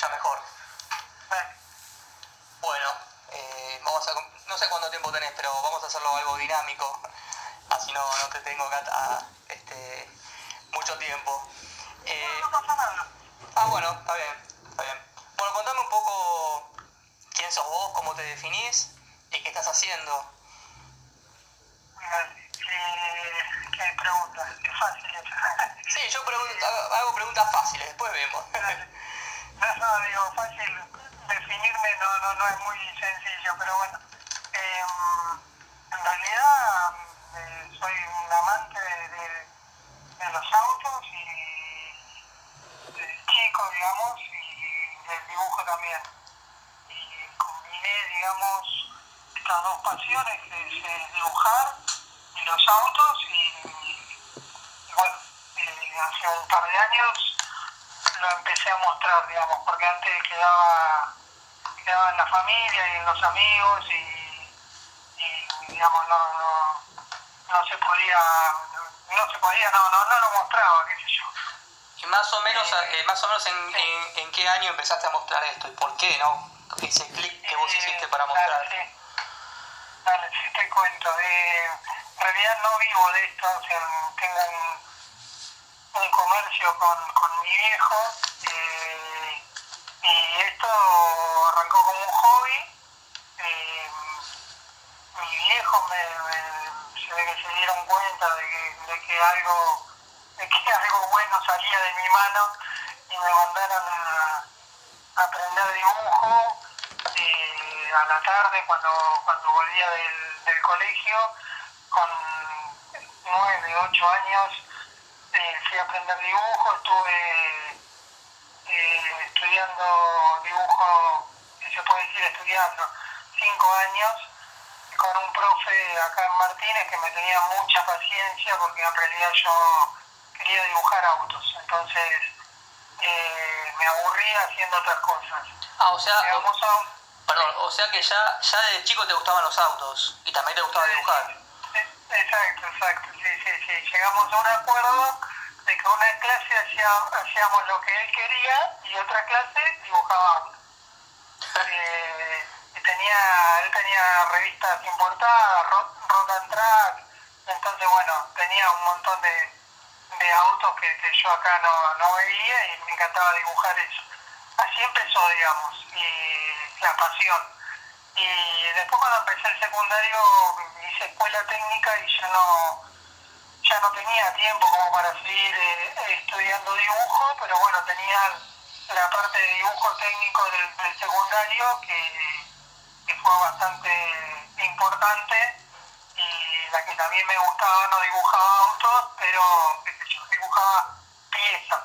escucha mejor. Bueno, vamos a, no sé cuánto tiempo tenés, pero vamos a hacerlo algo dinámico, así no te tengo acá mucho tiempo. No pasa nada. Ah, bueno, está bien. Bueno, contame un poco quién sos vos, cómo te definís y qué estás haciendo. ¿Qué preguntas? Qué fáciles. Sí, yo hago preguntas fáciles, después vemos. No, digo, fácil definirme no es muy sencillo, pero bueno. En realidad soy un amante de los autos y del chico, digamos, y del dibujo también. Y combiné, digamos, estas dos pasiones, que es dibujar y los autos, y bueno, hace un par de años lo empecé a mostrar, digamos, porque antes quedaba en la familia y en los amigos y digamos, no lo mostraba, qué sé yo. ¿Y más o menos en qué año empezaste a mostrar esto y por qué, no? Ese clic que vos hiciste para mostrar. Dale, sí te cuento. En realidad no vivo de esto, o sea, tengo un comercio con mi viejo, y esto arrancó como un hobby. Mi viejo se ve que se dieron cuenta de que algo bueno salía de mi mano y me mandaron a aprender dibujo a la tarde cuando volvía del colegio. Con 9, 8 años fui a aprender dibujo, estuve estudiando dibujo, si se puede decir estudiando, 5 años con un profe acá en Martínez que me tenía mucha paciencia porque en realidad yo quería dibujar autos, entonces me aburría haciendo otras cosas. Ah, o sea, perdón, o sea que ya de chico te gustaban los autos y también te gustaba dibujar. Exacto, sí. Llegamos a un acuerdo de que una clase hacíamos lo que él quería y otra clase dibujaba. Él tenía revistas importadas, Rock and Track, entonces bueno, tenía un montón de autos que yo acá no veía y me encantaba dibujar eso. Así empezó, digamos, y la pasión. Y después cuando empecé el secundario hice escuela técnica y ya no tenía tiempo como para seguir estudiando dibujo, pero bueno, tenía la parte de dibujo técnico del secundario que fue bastante importante y la que también me gustaba. No dibujaba autos, pero yo dibujaba piezas,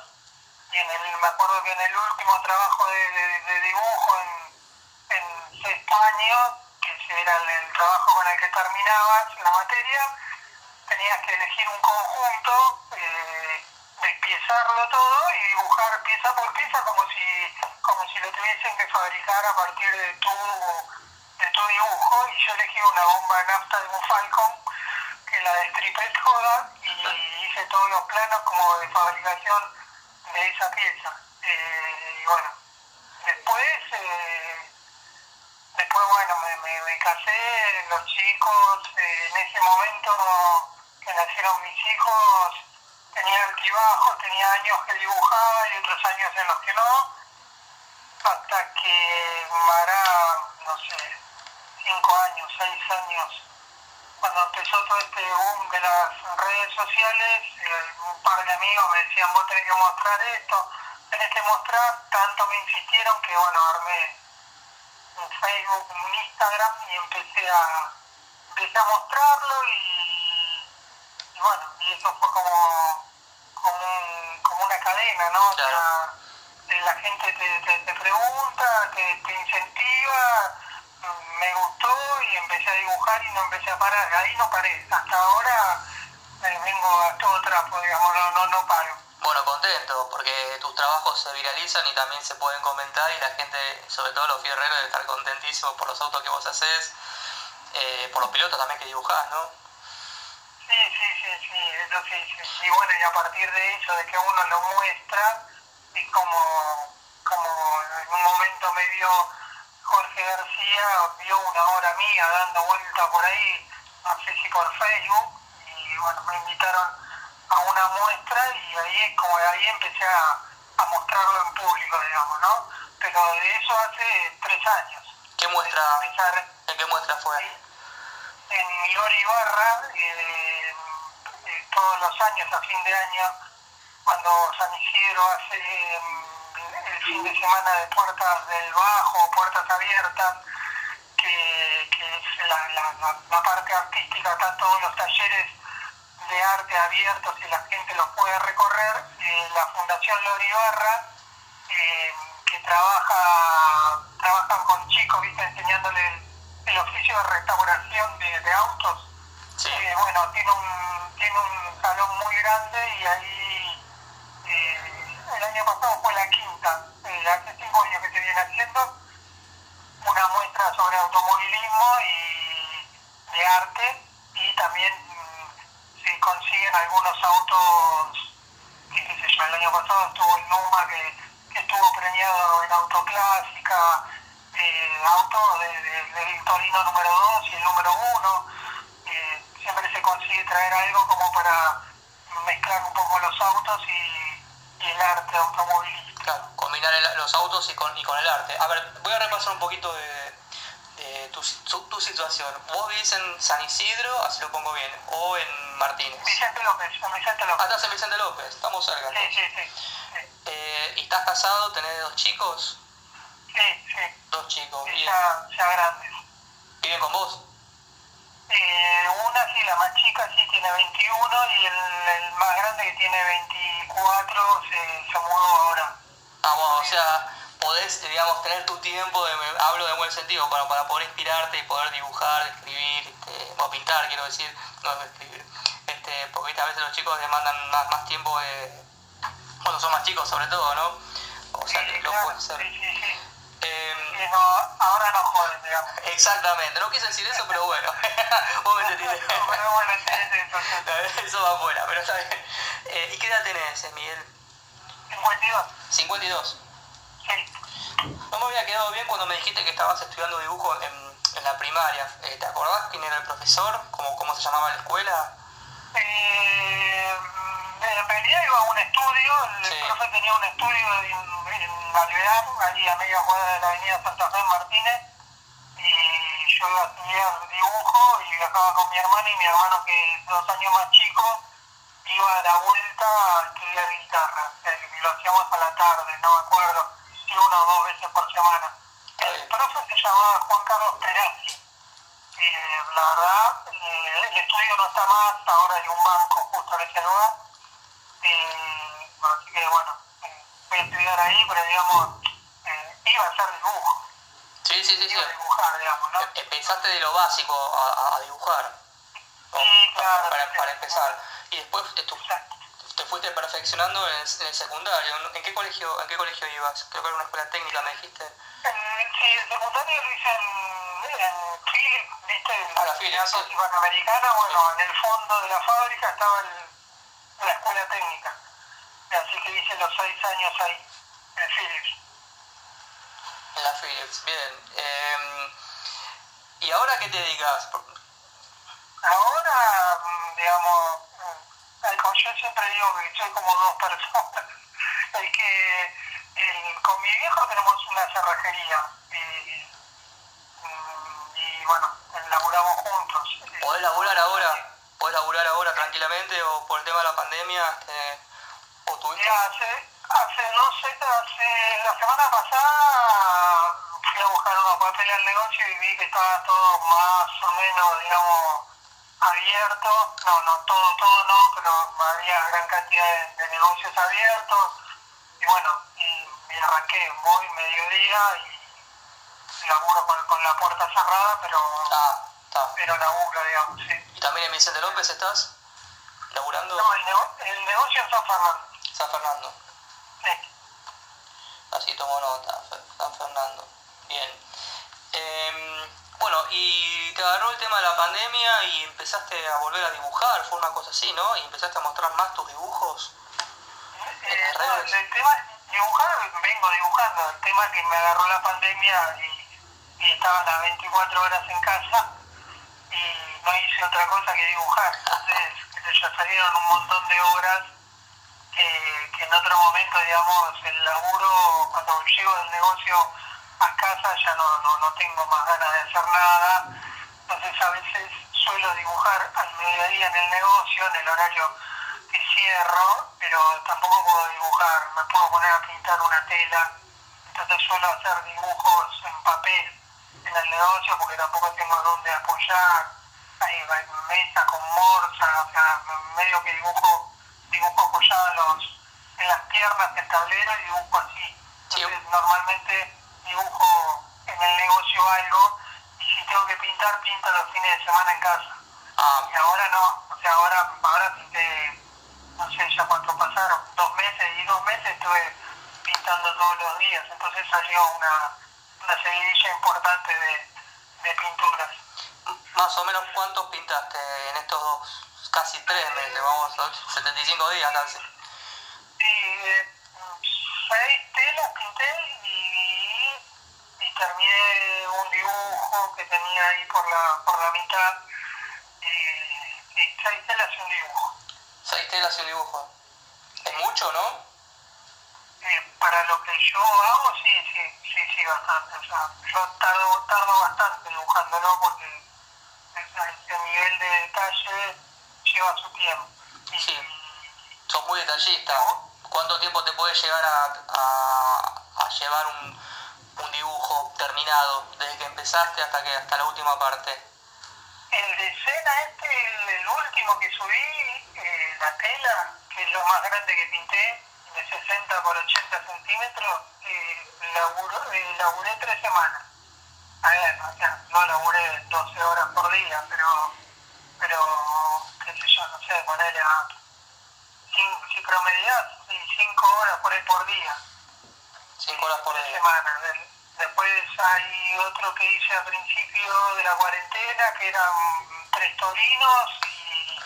y me acuerdo que en el último trabajo de dibujo en 6 años, que era el trabajo con el que terminabas la materia, tenías que elegir un conjunto, despiezarlo todo y dibujar pieza por pieza como si lo tuviesen que fabricar a partir de tu dibujo, y yo elegí una bomba de nafta de un Falcon, que la destripé toda y hice todos los planos como de fabricación de esa pieza. Y bueno, después, bueno, me casé, los chicos, en ese momento que nacieron mis hijos, tenía altibajos, tenía años que dibujaba y otros años en los que no, hasta que hará, no sé, 5 años, 6 años, cuando empezó todo este boom de las redes sociales, un par de amigos me decían, vos tenés que mostrar esto, tenés que mostrar, tanto me insistieron que bueno, armé un Facebook, un Instagram, y empecé a mostrarlo y bueno, y eso fue como una cadena, ¿no? Claro. O sea, la gente te pregunta, te incentiva, me gustó y empecé a dibujar y no empecé a parar, ahí no paré, hasta ahora vengo a todo trapo, digamos, no paro. Bueno, contento, porque tus trabajos se viralizan y también se pueden comentar y la gente, sobre todo los fierreros, deben estar contentísimos por los autos que vos hacés, por los pilotos también que dibujás, ¿no? Sí, eso sí. Y bueno, y a partir de eso, de que uno lo muestra, es como en momento me vio Jorge García, vio una hora mía dando vuelta por ahí, no sé si por Facebook, y bueno, me invitaron a una muestra y ahí como ahí empecé a mostrarlo en público, digamos, ¿no? Pero de eso hace 3 años. ¿Qué muestra? ¿En qué muestra fue? En Miori Barra, todos los años, a fin de año, cuando San Isidro hace el fin de semana de Puertas del Bajo, Puertas Abiertas, que es la parte artística, están todos los talleres de arte abiertos y la gente los puede recorrer. La Fundación Lori Barra, que trabajan con chicos, ¿viste? Enseñándoles el oficio de restauración de autos. Sí. Bueno, tiene un salón muy grande y ahí el año pasado fue la quinta, hace 5 años que se viene haciendo una muestra sobre automovilismo y de arte, y también se consiguen algunos autos, qué sé yo, el año pasado estuvo el Numa que estuvo premiado en Autoclásica, autos del Victorino número 2 y el número 1. Siempre se consigue traer algo como para mezclar un poco los autos y el arte automovilístico. Claro, combinar los autos y con el arte. A ver, voy a repasar un poquito de tu situación. Vos vivís en San Isidro, así lo pongo bien, o en Martínez. Vicente López. Ah, estás en Vicente López, estamos cerca. Sí. ¿Y estás casado? ¿Tenés 2 chicos? Sí. 2 chicos. Sí, ya grandes. ¿Viven con vos? Una sí, la más chica sí tiene 21 y el más grande que tiene 24 se mudó ahora. Ah, bueno, o sea, podés, digamos, tener tu tiempo, hablo de buen sentido, para poder inspirarte y poder dibujar, escribir, o pintar, quiero decir, no es escribir, porque a veces los chicos demandan más tiempo, cuando son más chicos sobre todo, ¿no? O sea, que lo puedes hacer. Sí. No, ahora no joden, digamos. Exactamente, no quise decir eso, pero bueno. Vos me entendiste. Pero bueno, sí. Eso va afuera, pero está bien. ¿Y qué edad tenés, Miguel? 52. 52. Sí. No me había quedado bien cuando me dijiste que estabas estudiando dibujo en la primaria. ¿Te acordás quién era el profesor? ¿Cómo se llamaba la escuela? En realidad iba a un estudio, el profe tenía un estudio en Valvear, ahí a media cuadra de la avenida Santa Fe Martínez, y yo iba a estudiar dibujo y viajaba con mi hermano, y mi hermano, que es 2 años más chico, iba a la vuelta a estudiar guitarra, lo hacíamos a la tarde, no me acuerdo, si 1 o 2 veces por semana. El profe se llamaba Juan Carlos Perazzi. La verdad, el estudio no está más, ahora hay un banco justo en ese lugar. Así que bueno, voy a estudiar ahí, pero digamos, iba a hacer dibujo. Sí. Iba a dibujar, digamos, ¿no? Empezaste de lo básico a dibujar. ¿No? Sí, claro. Para empezar. Y después te fuiste perfeccionando en el secundario. ¿En qué colegio ibas? Creo que era una escuela técnica, me dijiste. Sí, el secundario lo hice en Philips, ¿viste? En la Philips, sí. Hispanoamericana, bueno, sí. En el fondo de la fábrica estaba la escuela técnica, así que hice los 6 años ahí, en Philips. En la Philips, bien. ¿Y ahora qué te dedicas? Ahora, digamos, yo siempre digo que soy como 2 personas. Es que con mi viejo tenemos una cerrajería y bueno, laburamos juntos. ¿Podés laburar ahora? ¿Puedes laburar ahora tranquilamente o por el tema de la pandemia? ¿O tuviste? Hace la semana pasada fui a buscar unos papeles al negocio y vi que estaba todo más o menos, digamos, abierto. No todo no, pero había gran cantidad de negocios abiertos. Y bueno, y arranqué, voy mediodía y laburo con la puerta cerrada, pero... Pero laburo, digamos, sí. ¿Y también en Vicente López estás laburando? No, el negocio en San Fernando. San Fernando. Sí. Así tomo nota, San Fernando. Bien. Bueno, y te agarró el tema de la pandemia y empezaste a volver a dibujar, fue una cosa así, ¿no? Y empezaste a mostrar más tus dibujos. En las redes. El tema dibujar, vengo dibujando. El tema es que me agarró la pandemia y estaba las 24 horas en casa y no hice otra cosa que dibujar. Entonces ya salieron un montón de obras que en otro momento, digamos, el laburo, cuando llego del negocio a casa ya no tengo más ganas de hacer nada. Entonces a veces suelo dibujar al mediodía en el negocio, en el horario que cierro, pero tampoco puedo dibujar, me puedo poner a pintar una tela. Entonces suelo hacer dibujos en papel en el negocio porque tampoco tengo dónde apoyar. Hay mesa con morsa, o sea, medio que dibujo apoyado en las piernas del tablero y dibujo así. Entonces normalmente dibujo en el negocio algo, y si tengo que pintar, pinto los fines de semana en casa. Y ahora no, o sea, ahora no sé, ya cuánto pasaron, 2 meses, y 2 meses estuve pintando todos los días, entonces salió una seguidilla importante de pinturas. ¿Más o menos cuántos pintaste en estos casi 3 meses, vamos, 75 días casi? Sí, 6 telas pinté y terminé un dibujo que tenía ahí por la mitad, y 6 telas y un dibujo. 6 telas y un dibujo. Es mucho, ¿no? Para lo que yo hago, sí, bastante. O sea, yo tardo bastante dibujándolo porque este nivel de detalle lleva su tiempo. Sí. Sos muy detallista. ¿Cuánto tiempo te puede llegar a llevar un dibujo terminado, desde que empezaste hasta la última parte? El de Senna, el último que subí, la tela, que es lo más grande que pinté, de 60 por 80 centímetros, laburé 3 semanas. A ver, o sea, no laburé 12 horas por día, pero qué sé yo, no sé, ponerle a... Si promedias, 5 horas por ahí por día. 5 horas por día. 3 semanas. Después hay otro que hice al principio de la cuarentena, que eran 3 torinos y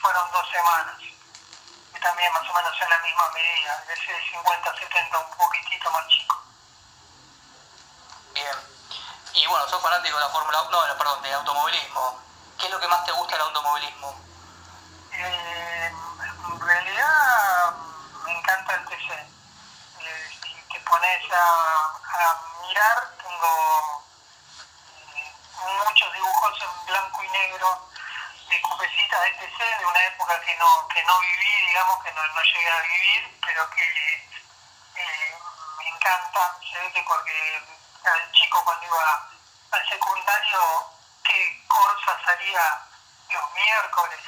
fueron 2 semanas. Y también más o menos en la misma medida, ese de 50-70, un poquitito más chico. Bien. Y bueno, sos fanático de la Fórmula 1, de automovilismo. ¿Qué es lo que más te gusta del automovilismo? En realidad me encanta el TC. Si te pones a mirar, tengo muchos dibujos en blanco y negro de cupecitas de TC, de una época que no viví, digamos, que no llegué a vivir, pero que me encanta. Se ve que porque el chico cuando iba al secundario, que Corsa salía los miércoles.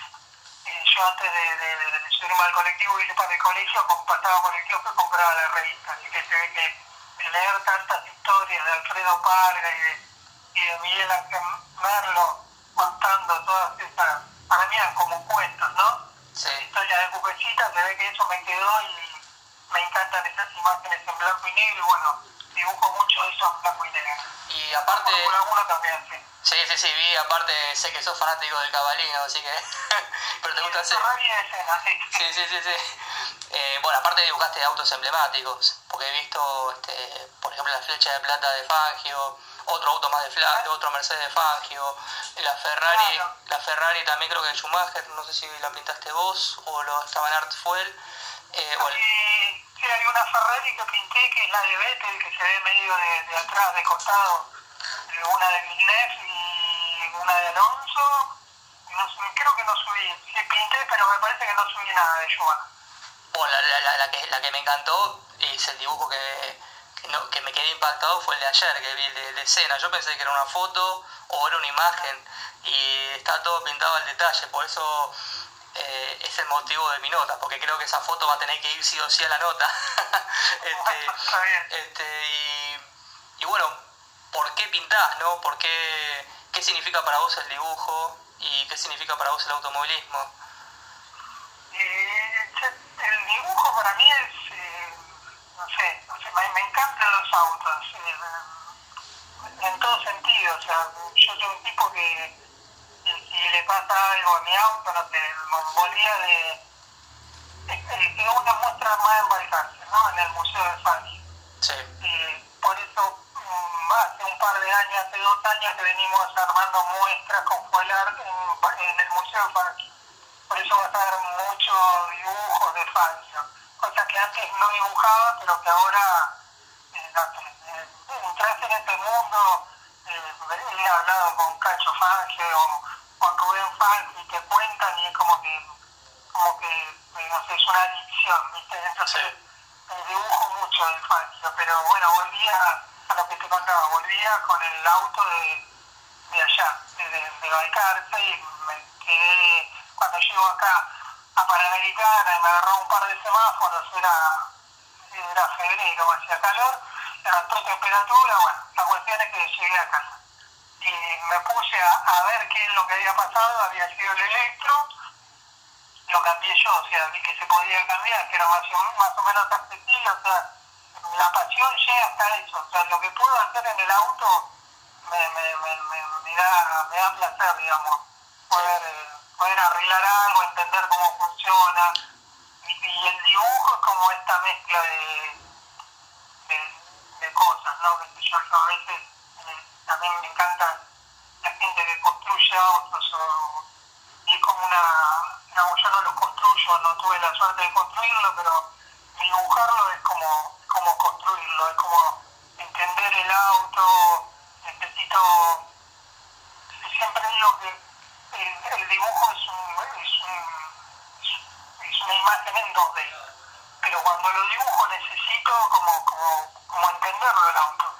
Yo antes de subirme al colectivo y ir para el colegio, pasaba colectivo que compraba la revista. Así que se ve que de leer tantas historias de Alfredo Parga y de Miguel Ángel Merlo, contando todas estas, para mí eran como cuentos, ¿no? Sí. Historias de cupecitas, se ve que eso me quedó y me encantan esas imágenes en blanco y negro, y bueno, dibujo mucho de eso en blanco y negro. Y aparte... Uno también, sí. Sí, vi, aparte sé que sos fanático del cabalino, así que... Pero te gusta hacer... Sí. Bueno, aparte dibujaste autos emblemáticos, porque he visto, por ejemplo, la flecha de plata de Fangio, otro auto más de Fangio, otro Mercedes de Fangio, la Ferrari también creo que de Schumacher, no sé si la pintaste vos o lo estaba en Art Fuel. Sí, hay una Ferrari que pinté, que es la de Vettel, que se ve medio de atrás, de costado, una de Villeneuve y una de Alonso. Creo que no subí, sí pinté, pero me parece que no subí nada de Joan. Bueno, la que me encantó, y es el dibujo que me quedé impactado, fue el de ayer, que vi de Senna. Yo pensé que era una foto o era una imagen, y está todo pintado al detalle, por eso es el motivo de mi nota, porque creo que esa foto va a tener que ir sí o sí a la nota. Está bien. Y bueno, ¿por qué pintás, no? ¿Por qué? ¿Qué significa para vos el dibujo? ¿Y qué significa para vos el automovilismo? El dibujo para mí es, no sé, me encantan los autos, en todo sentido. O sea, yo soy un tipo que si le pasa algo a mi auto, no sé, volvía de es una muestra más en Balcarce, ¿no? En el Museo de Fangio. Sí. Por eso, hace un par de años, hace 2 años que venimos armando muestras con Polar en el Museo de Fangio. Por eso va a estar muchos dibujos de Fangio, cosas que antes no dibujaba, pero que ahora entraste en este mundo. He hablado con Cacho Fangio o con Rubén Fangio y te cuentan y es como que no sé, es una adicción, ¿viste? Entonces dibujo mucho de Fangio, pero bueno, volvía a lo que te contaba, volvía con el auto de allá, de Balcarce, y me quedé, cuando llego acá a Panamericana y me agarró un par de semáforos, era febrero, hacía calor, era otra temperatura, bueno, la cuestión es que llegué a casa. Y me puse a ver qué es lo que había pasado, había sido el electro, lo cambié yo, o sea, vi que se podía cambiar, que era más o menos accesible, o sea, la pasión llega hasta eso, o sea, lo que puedo hacer en el auto me da placer, digamos, poder arreglar algo, entender cómo funciona, y el dibujo es como esta mezcla de cosas, ¿no? Que yo a veces también me encanta la gente que construye autos, y es como digamos, yo no los construyo, no tuve la suerte de construirlo, pero dibujarlo es como construirlo, es como entender el auto. Siempre digo que el dibujo es una imagen en 2D, pero cuando lo dibujo necesito como entenderlo el auto.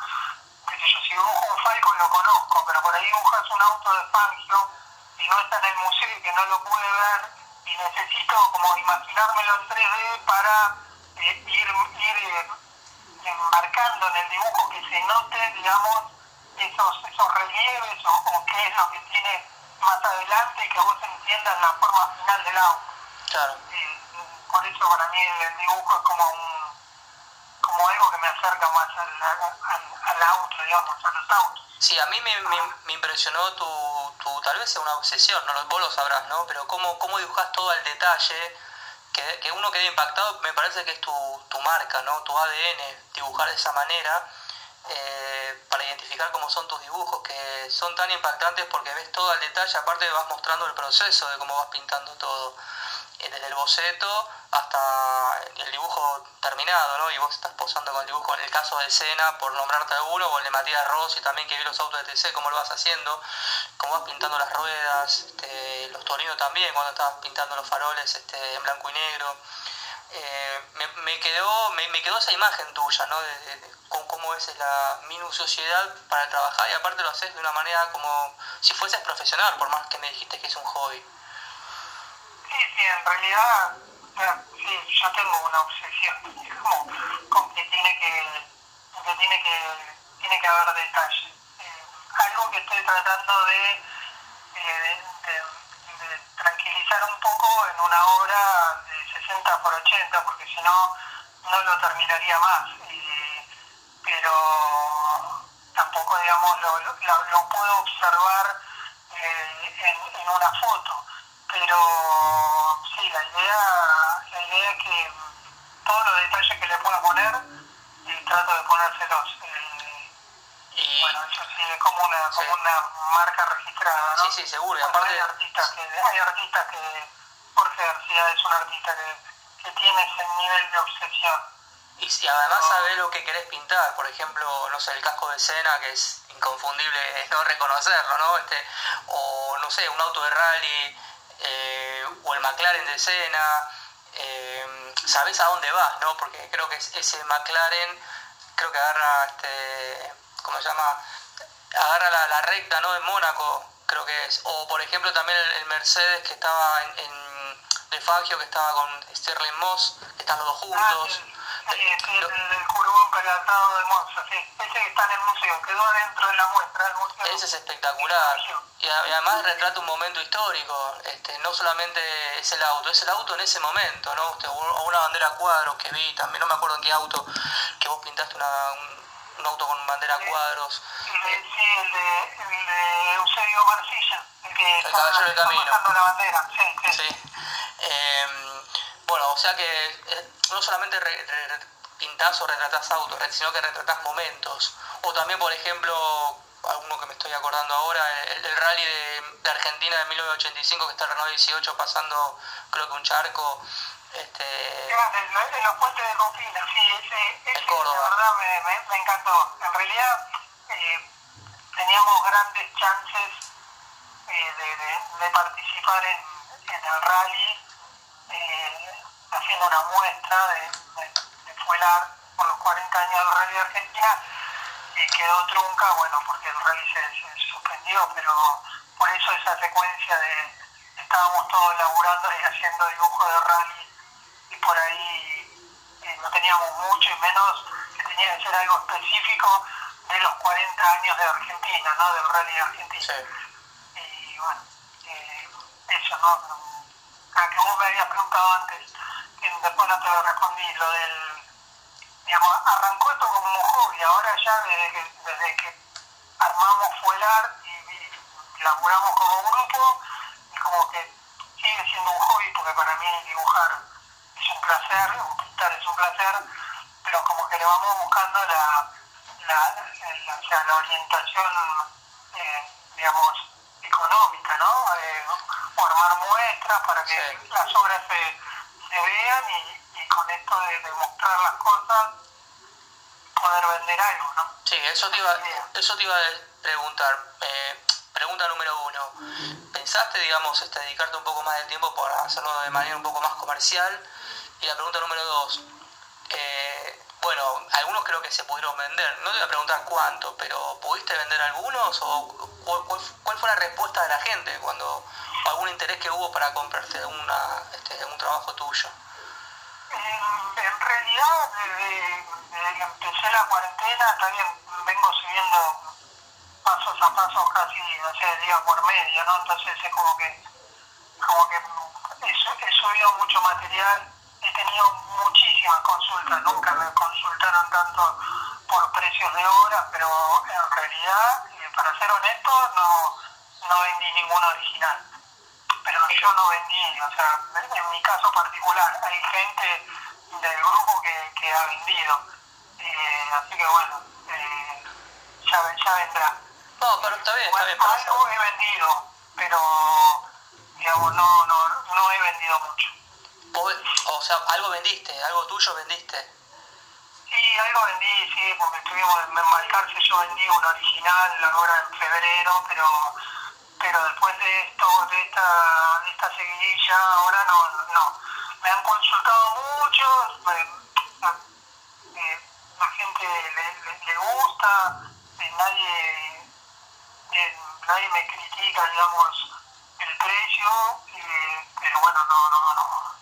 Si dibujo un Falcon lo conozco, pero por ahí dibujas un auto de Fangio y no está en el museo y que no lo pude ver, y necesito como imaginármelo en 3D para ir enmarcando en el dibujo, que se note, digamos, esos relieves o qué es lo que tiene más adelante y que vos entiendas la forma final del auto. Claro. Por eso para mí el dibujo es como algo que me acerca más al auto, digamos, a los autos. Sí, a mí me impresionó tu tal vez sea una obsesión, no, vos lo sabrás, ¿no? Pero cómo dibujás todo al detalle, que uno quede impactado. Me parece que es tu marca, ¿no? Tu ADN, dibujar de esa manera, para identificar cómo son tus dibujos, que son tan impactantes porque ves todo al detalle, aparte vas mostrando el proceso de cómo vas pintando todo, desde el boceto hasta el dibujo terminado, ¿no? Y vos estás posando con el dibujo, en el caso de Senna, por nombrarte alguno, o el de Matías Rossi también, que vi los autos de TC, cómo lo vas haciendo, cómo vas pintando las ruedas, los torinos también, cuando estabas pintando los faroles en blanco y negro. Me quedó esa imagen tuya, ¿no? Con cómo es la minuciosidad para trabajar, y aparte lo haces de una manera como si fueses profesional, por más que me dijiste que es un hobby. Sí, en realidad, sí, yo tengo una obsesión, como con que tiene que haber detalle. Algo que estoy tratando de tranquilizar un poco en una obra de 60x80, porque si no, no lo terminaría más. Pero tampoco, digamos, lo puedo observar en una foto. Pero sí, la idea es que todos los detalles que le pueda poner, trato de ponérselos. Y bueno, eso sí, es como una marca registrada, ¿no? Sí, seguro. Aparte, hay artistas que Jorge García es un artista que tiene ese nivel de obsesión. Y si además sabés lo que querés pintar, por ejemplo, no sé, el casco de Senna, que es inconfundible no reconocerlo, ¿no? O no sé, un auto de rally. O el McLaren de Senna, sabes a dónde vas, ¿no? Porque creo que ese McLaren creo que agarra ¿cómo se llama? Agarra la recta, ¿no? En Mónaco, creo que es. O por ejemplo también el Mercedes que estaba de Fangio, que estaba con Sterling Moss, que están los dos juntos. El curvón pelatado de Monza, sí. Ese que está en el museo, quedó adentro de la muestra del museo. Ese es espectacular. Y además retrata un momento histórico. No solamente es el auto en ese momento, ¿no? O una bandera a cuadros que vi también, no me acuerdo en qué auto, que vos pintaste un auto con bandera a cuadros. Sí, el de Eusebio Marcilla, el caballero del camino. Está bajando la bandera, sí. Bueno, O sea que no solamente pintás o retratás autos, sino que retratás momentos. O también, por ejemplo, alguno que me estoy acordando ahora, el rally de Argentina de 1985, que está el Renault 18 pasando, creo que un charco. En los puentes de Confina, sí, ese la verdad me encantó. En realidad teníamos grandes chances de participar en el rally, haciendo una muestra de Polar por los 40 años del rally de Argentina, y quedó trunca, porque el rally se suspendió, pero por eso esa secuencia de estábamos todos laburando y haciendo dibujos de rally, y por ahí no teníamos mucho, y menos que tenía que ser algo específico de los 40 años de Argentina, ¿no? Del rally de Argentina. Sí. Y eso, ¿no? Aunque vos me habías preguntado antes, y después no te lo respondí, lo del... arrancó esto como un hobby, ahora ya desde que armamos Fuelar y laburamos como grupo, y como que sigue siendo un hobby, porque para mí dibujar es un placer, pintar es un placer, pero como que le vamos buscando la orientación, económica, ¿no? Formar muestras para que las obras se vean y con esto de mostrar las cosas poder vender algo, ¿no? Sí, eso te iba a preguntar. Pregunta número 1. ¿Pensaste, dedicarte un poco más de tiempo para hacerlo de manera un poco más comercial? Y la pregunta número 2. Algunos creo que se pudieron vender. No te voy a preguntar cuánto, pero ¿pudiste vender algunos? ¿O cuál fue la respuesta de la gente cuando... algún interés que hubo para comprarte un trabajo tuyo? En realidad, desde que empecé la cuarentena, también vengo subiendo pasos a pasos casi, día por medio, ¿no? Entonces es como que he subido mucho material, he tenido muchísimas consultas, nunca me consultaron tanto por precios de obras, pero en realidad, para ser honesto, no vendí ninguno original. Pero yo no vendí, en mi caso particular, hay gente del grupo que ha vendido, así que ya vendrá. No, pero está bien. Algo he vendido, pero no he vendido mucho. Algo vendiste, algo tuyo vendiste. Sí, algo vendí, sí, porque estuvimos en Balcarce, yo vendí un original ahora en febrero, pero después de esta seguidilla ahora no. Me han consultado muchos, la gente le gusta, nadie me critica, el precio, pero no,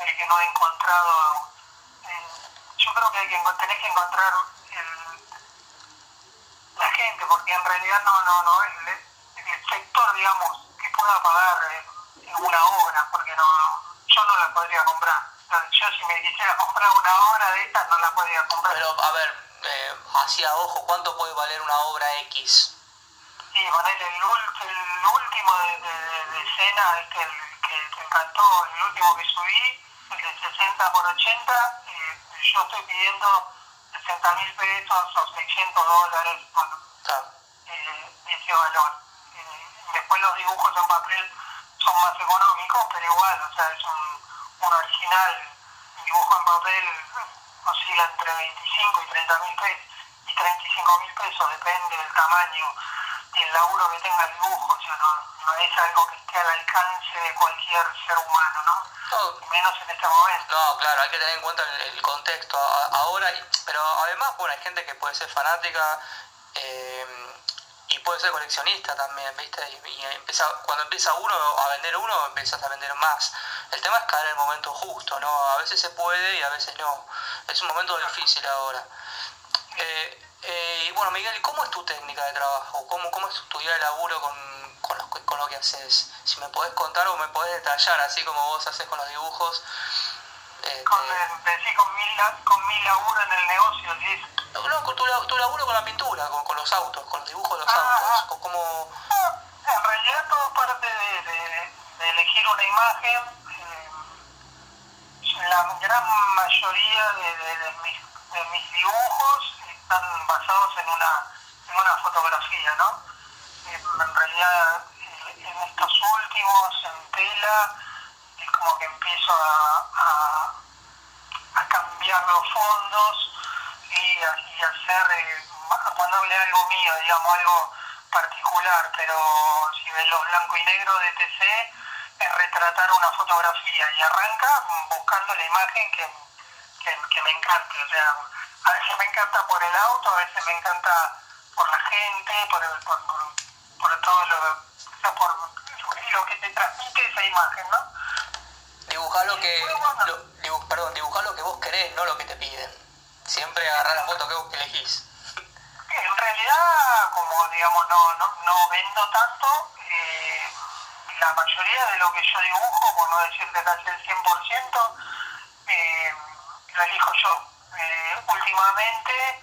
es que no he encontrado, yo creo que tenés que encontrar la gente, porque en realidad no es sector, que pueda pagar una obra, porque yo no la podría comprar. Yo si me quisiera comprar una obra de estas, no la podría comprar. Pero, a ver, así a ojo, ¿cuánto puede valer una obra X? Sí, ponele el último de Senna, el que te encantó, el último que subí, el de 60x80, yo estoy pidiendo $60,000 o $600, ese valor. Después los dibujos en papel son más económicos, pero igual, es un original, el dibujo en papel oscila entre $25,000 y $30,000 y $35,000, depende del tamaño y el laburo que tenga el dibujo, no es algo que esté al alcance de cualquier ser humano, ¿no? Menos en este momento. No, claro, hay que tener en cuenta el contexto ahora, pero además, hay gente que puede ser fanática, y puede ser coleccionista también, ¿viste? Y cuando empieza uno a vender uno, empiezas a vender más. El tema es caer en el momento justo, ¿no? A veces se puede y a veces no. Es un momento difícil ahora. Miguel, ¿cómo es tu técnica de trabajo? ¿Cómo es tu día de laburo con lo que haces? Si me podés contar o me podés detallar, así como vos haces con los dibujos. Con mi laburo en el negocio, ¿sí? No, tu laburo con la pintura, con los autos, con los dibujos de los autos, en realidad todo parte de elegir una imagen, yo la gran mayoría de mis dibujos están basados en una fotografía, ¿no? En realidad, en estos últimos, en tela, es como que empiezo a cambiar los fondos y hacer, a ponerle algo mío, digamos, algo particular, pero si ves los blanco y negro de TC, es retratar una fotografía y arranca buscando la imagen que me encante. O sea, a veces me encanta por el auto, a veces me encanta por la gente, por todo lo que te transmite esa imagen, ¿no? Dibujá lo que, dibujá lo que vos querés, no lo que te piden. Siempre agarrá la foto que vos elegís. En realidad, como digamos, no vendo tanto, la mayoría de lo que yo dibujo, por no decirte casi el 100%, lo elijo yo. Últimamente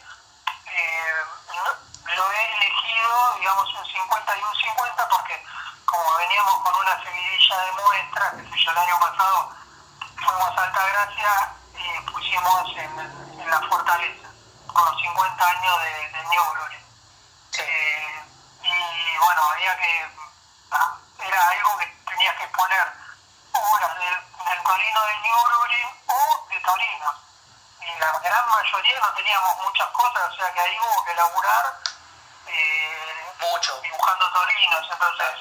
lo he elegido, digamos, un 50 y un 50, porque como veníamos con una seguidilla de muestras, que sé yo, el año pasado fuimos a Altagracia y pusimos en la fortaleza con los 50 años de New Orleans. Y bueno, había que... era algo que tenías que poner obras del Torino de New Orleans o de Torino. Y la gran mayoría no teníamos muchas cosas, o sea que ahí hubo que laburar mucho dibujando torinos. Entonces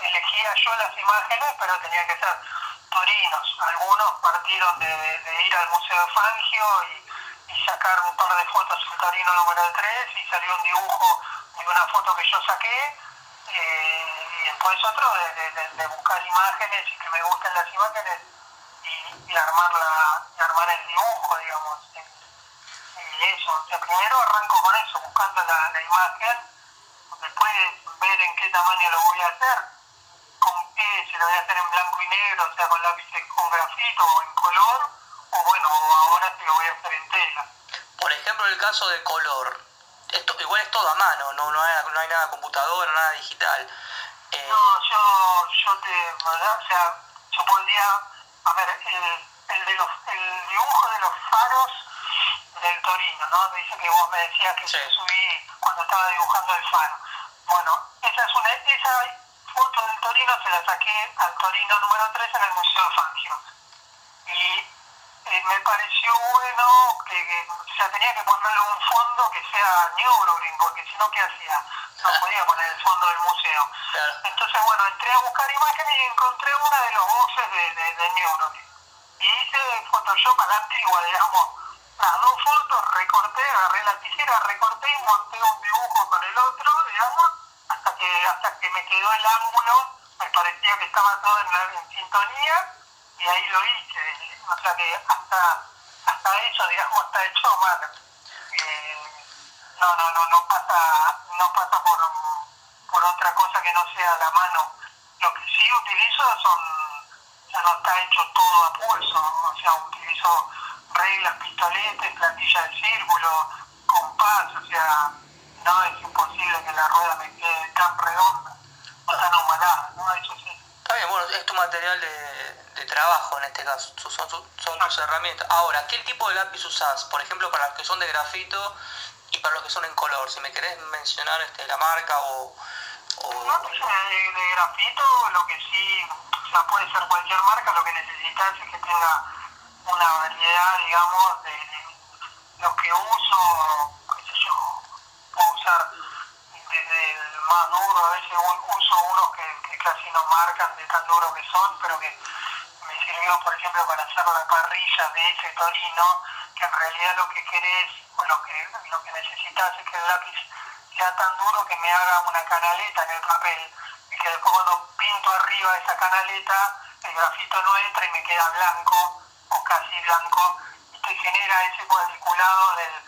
elegía yo las imágenes, pero tenían que ser torinos. Algunos partieron de ir al Museo de Fangio y sacar un par de fotos del Torino número 3 y salió un dibujo de una foto que yo saqué. Y después otro de buscar imágenes y que me gusten las imágenes y armar el dibujo, digamos. Y eso, o sea, primero arranco con eso, buscando la imagen, después ver en qué tamaño lo voy a hacer, con qué, si lo voy a hacer en blanco y negro, o sea, con lápices, con grafito o en color, o bueno, ahora sí lo voy a hacer en tela. Por ejemplo, el caso de color, esto, igual es todo a mano, no hay nada computadora, nada digital. No, yo te... ¿verdad? O sea, yo podría... A ver, el dibujo de los faros del Torino, ¿no? Dice que vos me decías que sí. Yo subí cuando estaba dibujando el faro. Bueno, esa foto del Torino se la saqué al Torino número 3 en el Museo de Fangio. Y me pareció bueno que... O sea, tenía que ponerle un fondo que sea Neurogrin, porque si no, ¿qué hacía? No podía poner el fondo del museo. Claro. Entonces, bueno, entré a buscar imágenes y encontré una de los boxes de Neurogrin. Y hice Photoshop a la antigua, digamos. Las dos fotos recorté, agarré la tijera, recorté y monté un dibujo con el otro, digamos, hasta que me quedó el ángulo, me parecía que estaba todo en sintonía, y ahí lo hice. O sea que hasta eso, digamos, está hecho a mano. No pasa por otra cosa que no sea la mano. Lo que sí utilizo ya no está hecho todo a pulso, o sea, utilizo reglas, pistoletes, plantilla de círculo, compás, o sea, no es imposible que la rueda me quede tan redonda o tan ovalada, ¿no? Eso sí. Está bien, bueno, es tu material de trabajo en este caso, son tus herramientas. Ahora, ¿qué tipo de lápiz usás? Por ejemplo, para los que son de grafito y para los que son en color, si me querés mencionar la marca o... No, pues de grafito, lo que sí, o sea, puede ser cualquier marca, lo que necesitas es que tenga una variedad, digamos, de lo que uso, qué sé yo, puedo usar desde el más duro, a veces uso unos que casi no marcan de tan duro que son, pero que me sirvió, por ejemplo, para hacer la parrilla de ese Torino, que en realidad lo que querés, o lo que necesitas es que el lápiz sea tan duro que me haga una canaleta en el papel, y que después cuando pinto arriba esa canaleta, el grafito no entra y me queda blanco, o casi blanco, y te genera ese cuadriculado del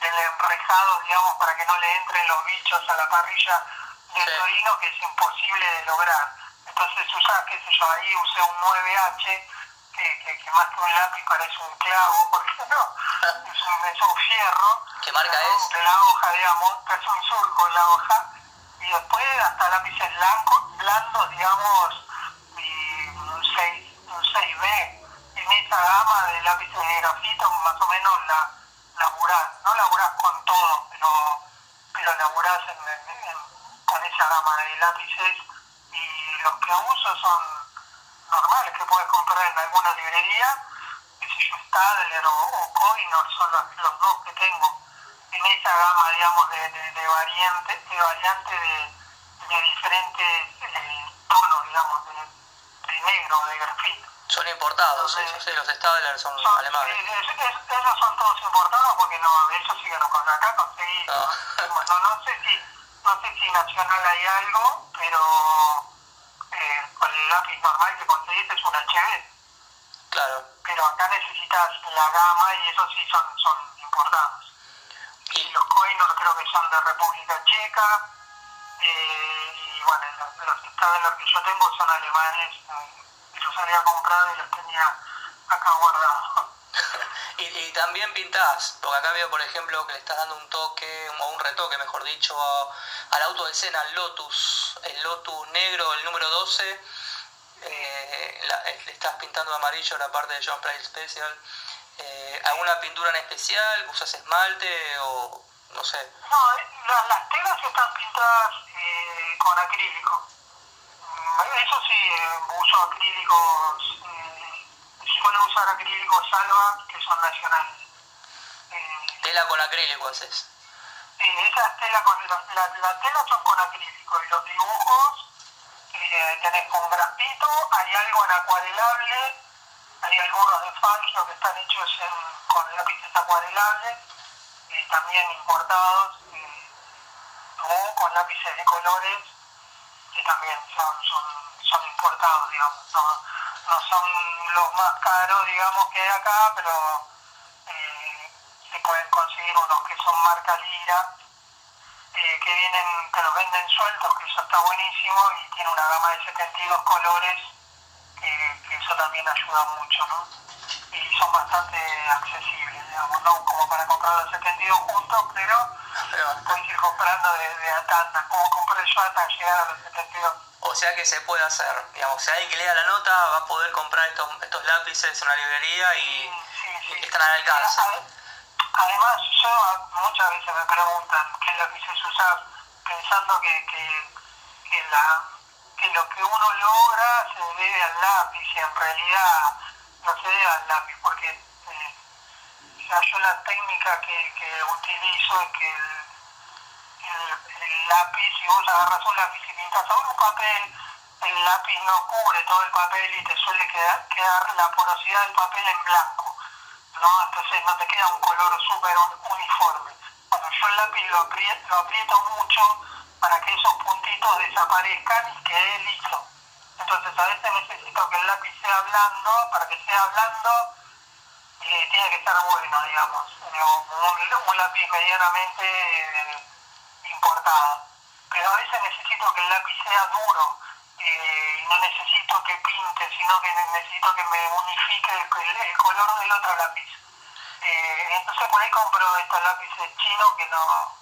enrejado, digamos, para que no le entren los bichos a la parrilla del Torino, que es imposible de lograr. Entonces usás, qué sé yo, ahí usé un 9H, que más que un lápiz parece un clavo, porque no, es un fierro. ¿Qué marca es? De la hoja, digamos, es un surco en la hoja, y después hasta lápices blancos, digamos, y un 6B, en esa esa gama de lápices de grafito, más o menos laburás, no laburás con todo, pero laburás con esa gama de lápices, y los que uso son normales, que puedes comprar en alguna librería, que si yo Staedtler o Koh-i-Noor son los dos que tengo, en esa gama, digamos, de variantes de diferentes tonos, digamos, de negro, de grafito. Son importados, esos, los Staedtler son alemanes. Esos son todos importados porque no, ellos siguen con acá, conseguí. No sé si nacional hay algo, pero con el lápiz normal que conseguiste es un HB. Claro. Pero acá necesitas la gama y esos sí son importados. Y los Koh-i-Noor creo que son de República Checa. Y bueno, los Staedtler que yo tengo son alemanes. Yo salía a comprar y los tenía acá guardados. y también pintás, porque acá veo, por ejemplo, que le estás dando un toque, o un retoque, mejor dicho, al auto de Senna, al Lotus, el Lotus negro, el número 12. Le estás pintando de amarillo la parte de John Player Special. ¿Alguna pintura en especial? ¿Usas esmalte o no sé? No, las telas están pintadas con acrílico. Eso sí, uso acrílicos, suelo usar acrílicos Salva, que son nacionales. ¿Tela con acrílico haces? Esas telas las telas son con acrílico, y los dibujos tenés con grafito, hay algo en acuarelable, hay algunos de Fangio que están hechos con lápices acuarelables, también importados, o con lápices de colores, que también son importados, digamos, no son los más caros, digamos, que hay acá, pero se pueden conseguir unos que son marca Lira, que vienen, que los venden sueltos, que eso está buenísimo, y tiene una gama de 72 colores, que eso también ayuda mucho, ¿no? Y son bastante accesibles, digamos, no como para comprar los 72 juntos, pero puedes ir comprando desde a tantas, como compré yo hasta llegar a los 72. O sea que se puede hacer, digamos, si alguien que lea la nota va a poder comprar estos lápices en una librería y sí. Están al alcance. Además, yo muchas veces me preguntan qué lápices usar, pensando que lo que uno logra se debe al lápiz, y en realidad no se debe al lápiz, porque yo la técnica que utilizo es que el lápiz, si vos agarras un lápiz y pintas sobre un papel, el lápiz no cubre todo el papel y te suele quedar la porosidad del papel en blanco, ¿no? Entonces no te queda un color súper uniforme. Cuando yo el lápiz lo aprieto mucho para que esos puntitos desaparezcan y quede liso. Entonces a veces necesito que el lápiz sea blando, para que sea blando tiene que estar bueno, digamos, un lápiz medianamente importado. Pero a veces necesito que el lápiz sea duro, no necesito que pinte, sino que necesito que me unifique el color del otro lápiz. Entonces por ahí compro estos lápices chinos que no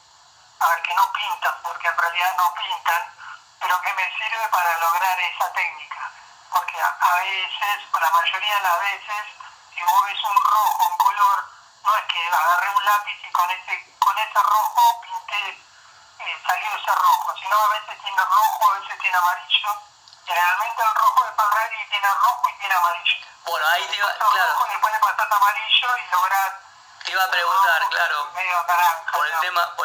pintan, porque en realidad no pintan, pero que me sirve para lograr esa técnica. Porque a veces, o la mayoría de las veces, si vos ves un rojo, un color, no es que agarré un lápiz y con ese rojo pinté, salió ese rojo, sino a veces tiene rojo, a veces tiene amarillo. Generalmente el rojo de Ferrari tiene rojo y tiene amarillo. Bueno, ahí te iba, claro. Rojo, después le pasás amarillo y lográs. Te iba a preguntar, rojo, claro, medio naranja, por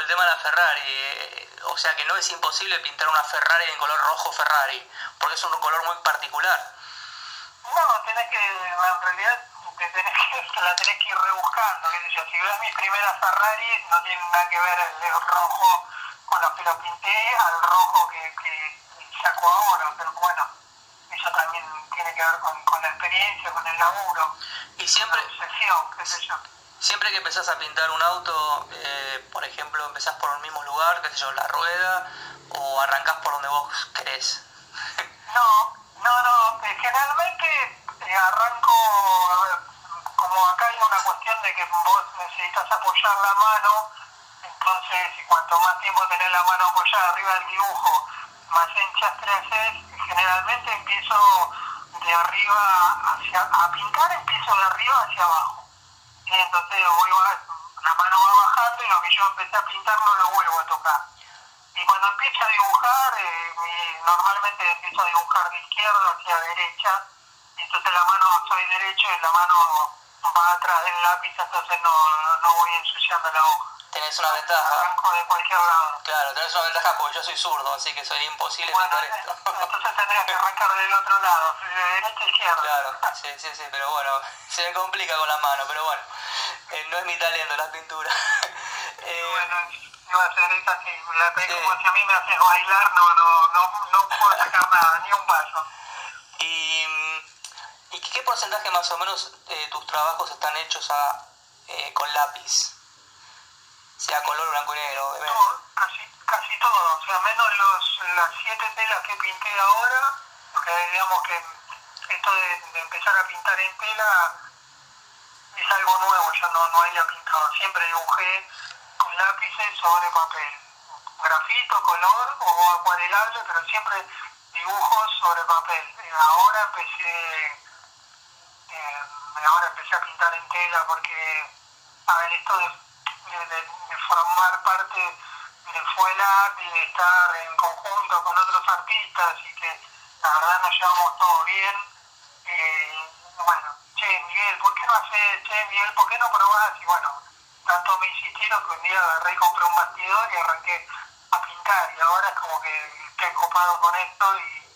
el tema de la Ferrari. O sea que no es imposible pintar una Ferrari en color rojo Ferrari, porque es un color muy particular. No, en realidad la tenés que ir rebuscando, qué sé yo. Si ves mis primeras Ferrari, no tiene nada que ver el rojo con los que lo pinté al rojo que saco ahora, pero bueno, eso también tiene que ver con la experiencia, con el laburo, y siempre, con la obsesión, qué sé yo. Siempre que empezás a pintar un auto, por ejemplo, empezás por el mismo lugar, qué sé yo, la rueda, o arrancás por donde vos querés. No, generalmente arranco, como acá hay una cuestión de que vos necesitas apoyar la mano, entonces cuanto más tiempo tenés la mano apoyada arriba del dibujo, más hinchas te haces. Generalmente empiezo de arriba hacia, a pintar empiezo de arriba hacia abajo. Y entonces la mano va bajando y lo que yo empecé a pintar no lo vuelvo a tocar. Y cuando empiezo a dibujar, normalmente empiezo a dibujar de izquierda hacia derecha, y entonces la mano, soy derecho y la mano va atrás del lápiz, entonces no voy ensuciando la hoja. Tenés una ventaja. Arranco de cualquier lado. Claro, tenés una ventaja porque yo soy zurdo, así que sería imposible pintar esto. Entonces tendrías que arrancar del otro lado, de derecha a izquierda. Claro, sí, pero bueno, se me complica con la mano, pero bueno, no es mi talento la pintura. Bueno, iba a ser esa, sí, la tengo, sí. Como si a mí me haces bailar, no puedo sacar nada, ni un paso. ¿Y qué porcentaje más o menos tus trabajos están hechos con lápiz? Sea color, blanco y negro. No, casi todo, o sea, menos las 7 telas que pinté ahora, porque digamos que esto de empezar a pintar en tela es algo nuevo, yo no había pintado, siempre dibujé con lápices sobre papel, grafito, color o acuarelable, pero siempre dibujos sobre papel. Ahora empecé a pintar en tela porque, esto de formar parte del FUELAP y de estar en conjunto con otros artistas y que la verdad nos llevamos todo bien. Che Miguel, ¿por qué no haces? Che Miguel, ¿por qué no probás? Y tanto me insistieron que un día agarré y compré un bastidor y arranqué a pintar, y ahora es como que estoy copado con esto y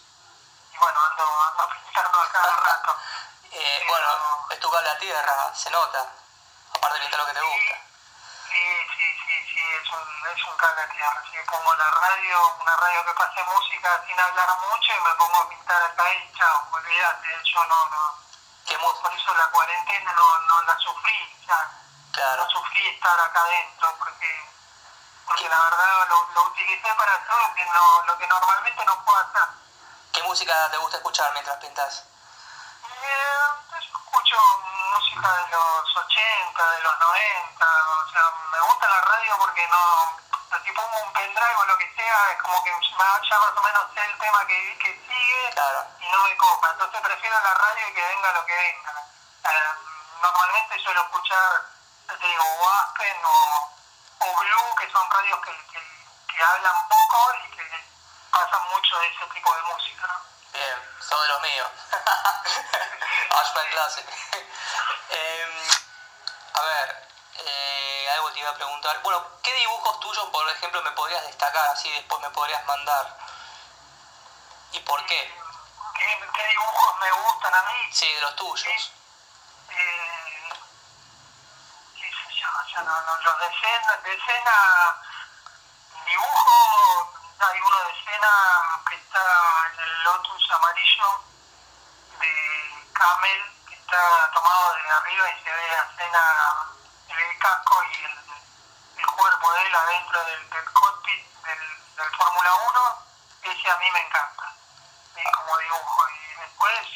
ando pintando a cada rato. Es tu cable a tierra, se nota, aparte de pintar lo que te gusta. Sí, es un cable a tierra. Si pongo una radio que pase música sin hablar mucho y me pongo a pintar acá y chao, olvidate, yo no. Por eso la cuarentena no la sufrí, ya. Claro. No sufrí estar acá adentro porque la verdad lo utilicé para hacer lo que normalmente no puedo hacer. ¿Qué música te gusta escuchar mientras pintas? Yo escucho música de los 80, de los 90, o sea, me gusta la radio porque si pongo un pendrive o lo que sea, es como que ya más o menos sé el tema que sigue, claro. Y no me copa, entonces prefiero la radio y que venga lo que venga. Normalmente suelo escuchar, te digo, o Aspen o Blue, que son radios que hablan poco y que pasan mucho de ese tipo de música, ¿no? Bien, son de los míos. Aspen Classic. Algo te iba a preguntar. Bueno, ¿qué dibujos tuyos, por ejemplo, me podrías destacar así después me podrías mandar? ¿Y por qué? ¿Qué dibujos me gustan a mí? Sí, de los tuyos. Los de Senna dibujo, hay uno de Senna que está en el Lotus amarillo de Camel, que está tomado desde arriba y se ve a Senna, se ve el casco y el cuerpo de él adentro del cockpit del Fórmula 1, ese a mí me encanta, como dibujo. Y después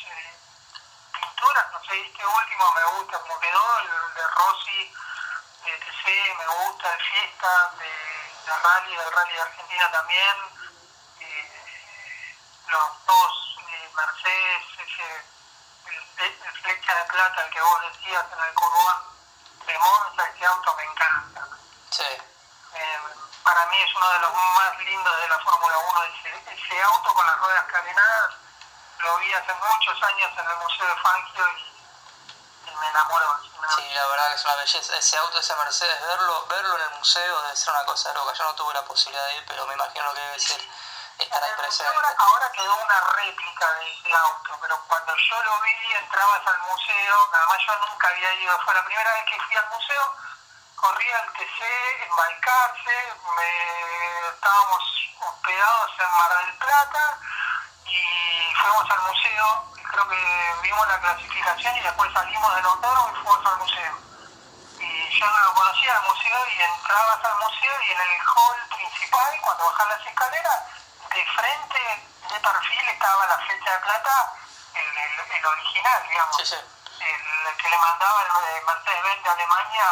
pinturas, no sé, este último me gusta como quedó, el de Rossi, me gusta, de fiesta, de rally de Argentina también, los dos, Mercedes, el flecha de plata, el que vos decías en el Curvón, de Monza, ese auto me encanta. Sí. Para mí es uno de los más lindos de la Fórmula 1, ese auto con las ruedas carenadas, lo vi hace muchos años en el Museo de Fangio y me enamoró. Sí, la verdad que es una belleza. Ese auto, ese Mercedes, verlo en el museo debe ser una cosa loca. Yo no tuve la posibilidad de ir, pero me imagino lo que debe ser estar ahí presente. Ahora quedó una réplica de ese auto, pero cuando yo lo vi, entrabas al museo, además yo nunca había ido, fue la primera vez que fui al museo, corrí al TC, en Balcarce, estábamos hospedados en Mar del Plata y fuimos al museo. Creo que vimos la clasificación y después salimos del autódromo y fuimos al museo. Y yo no lo conocía al museo y entrabas al museo y en el hall principal, cuando bajas las escaleras, de frente, de perfil, estaba la flecha de plata, el original, digamos. Sí, sí. El que le mandaba el Mercedes-Benz de Alemania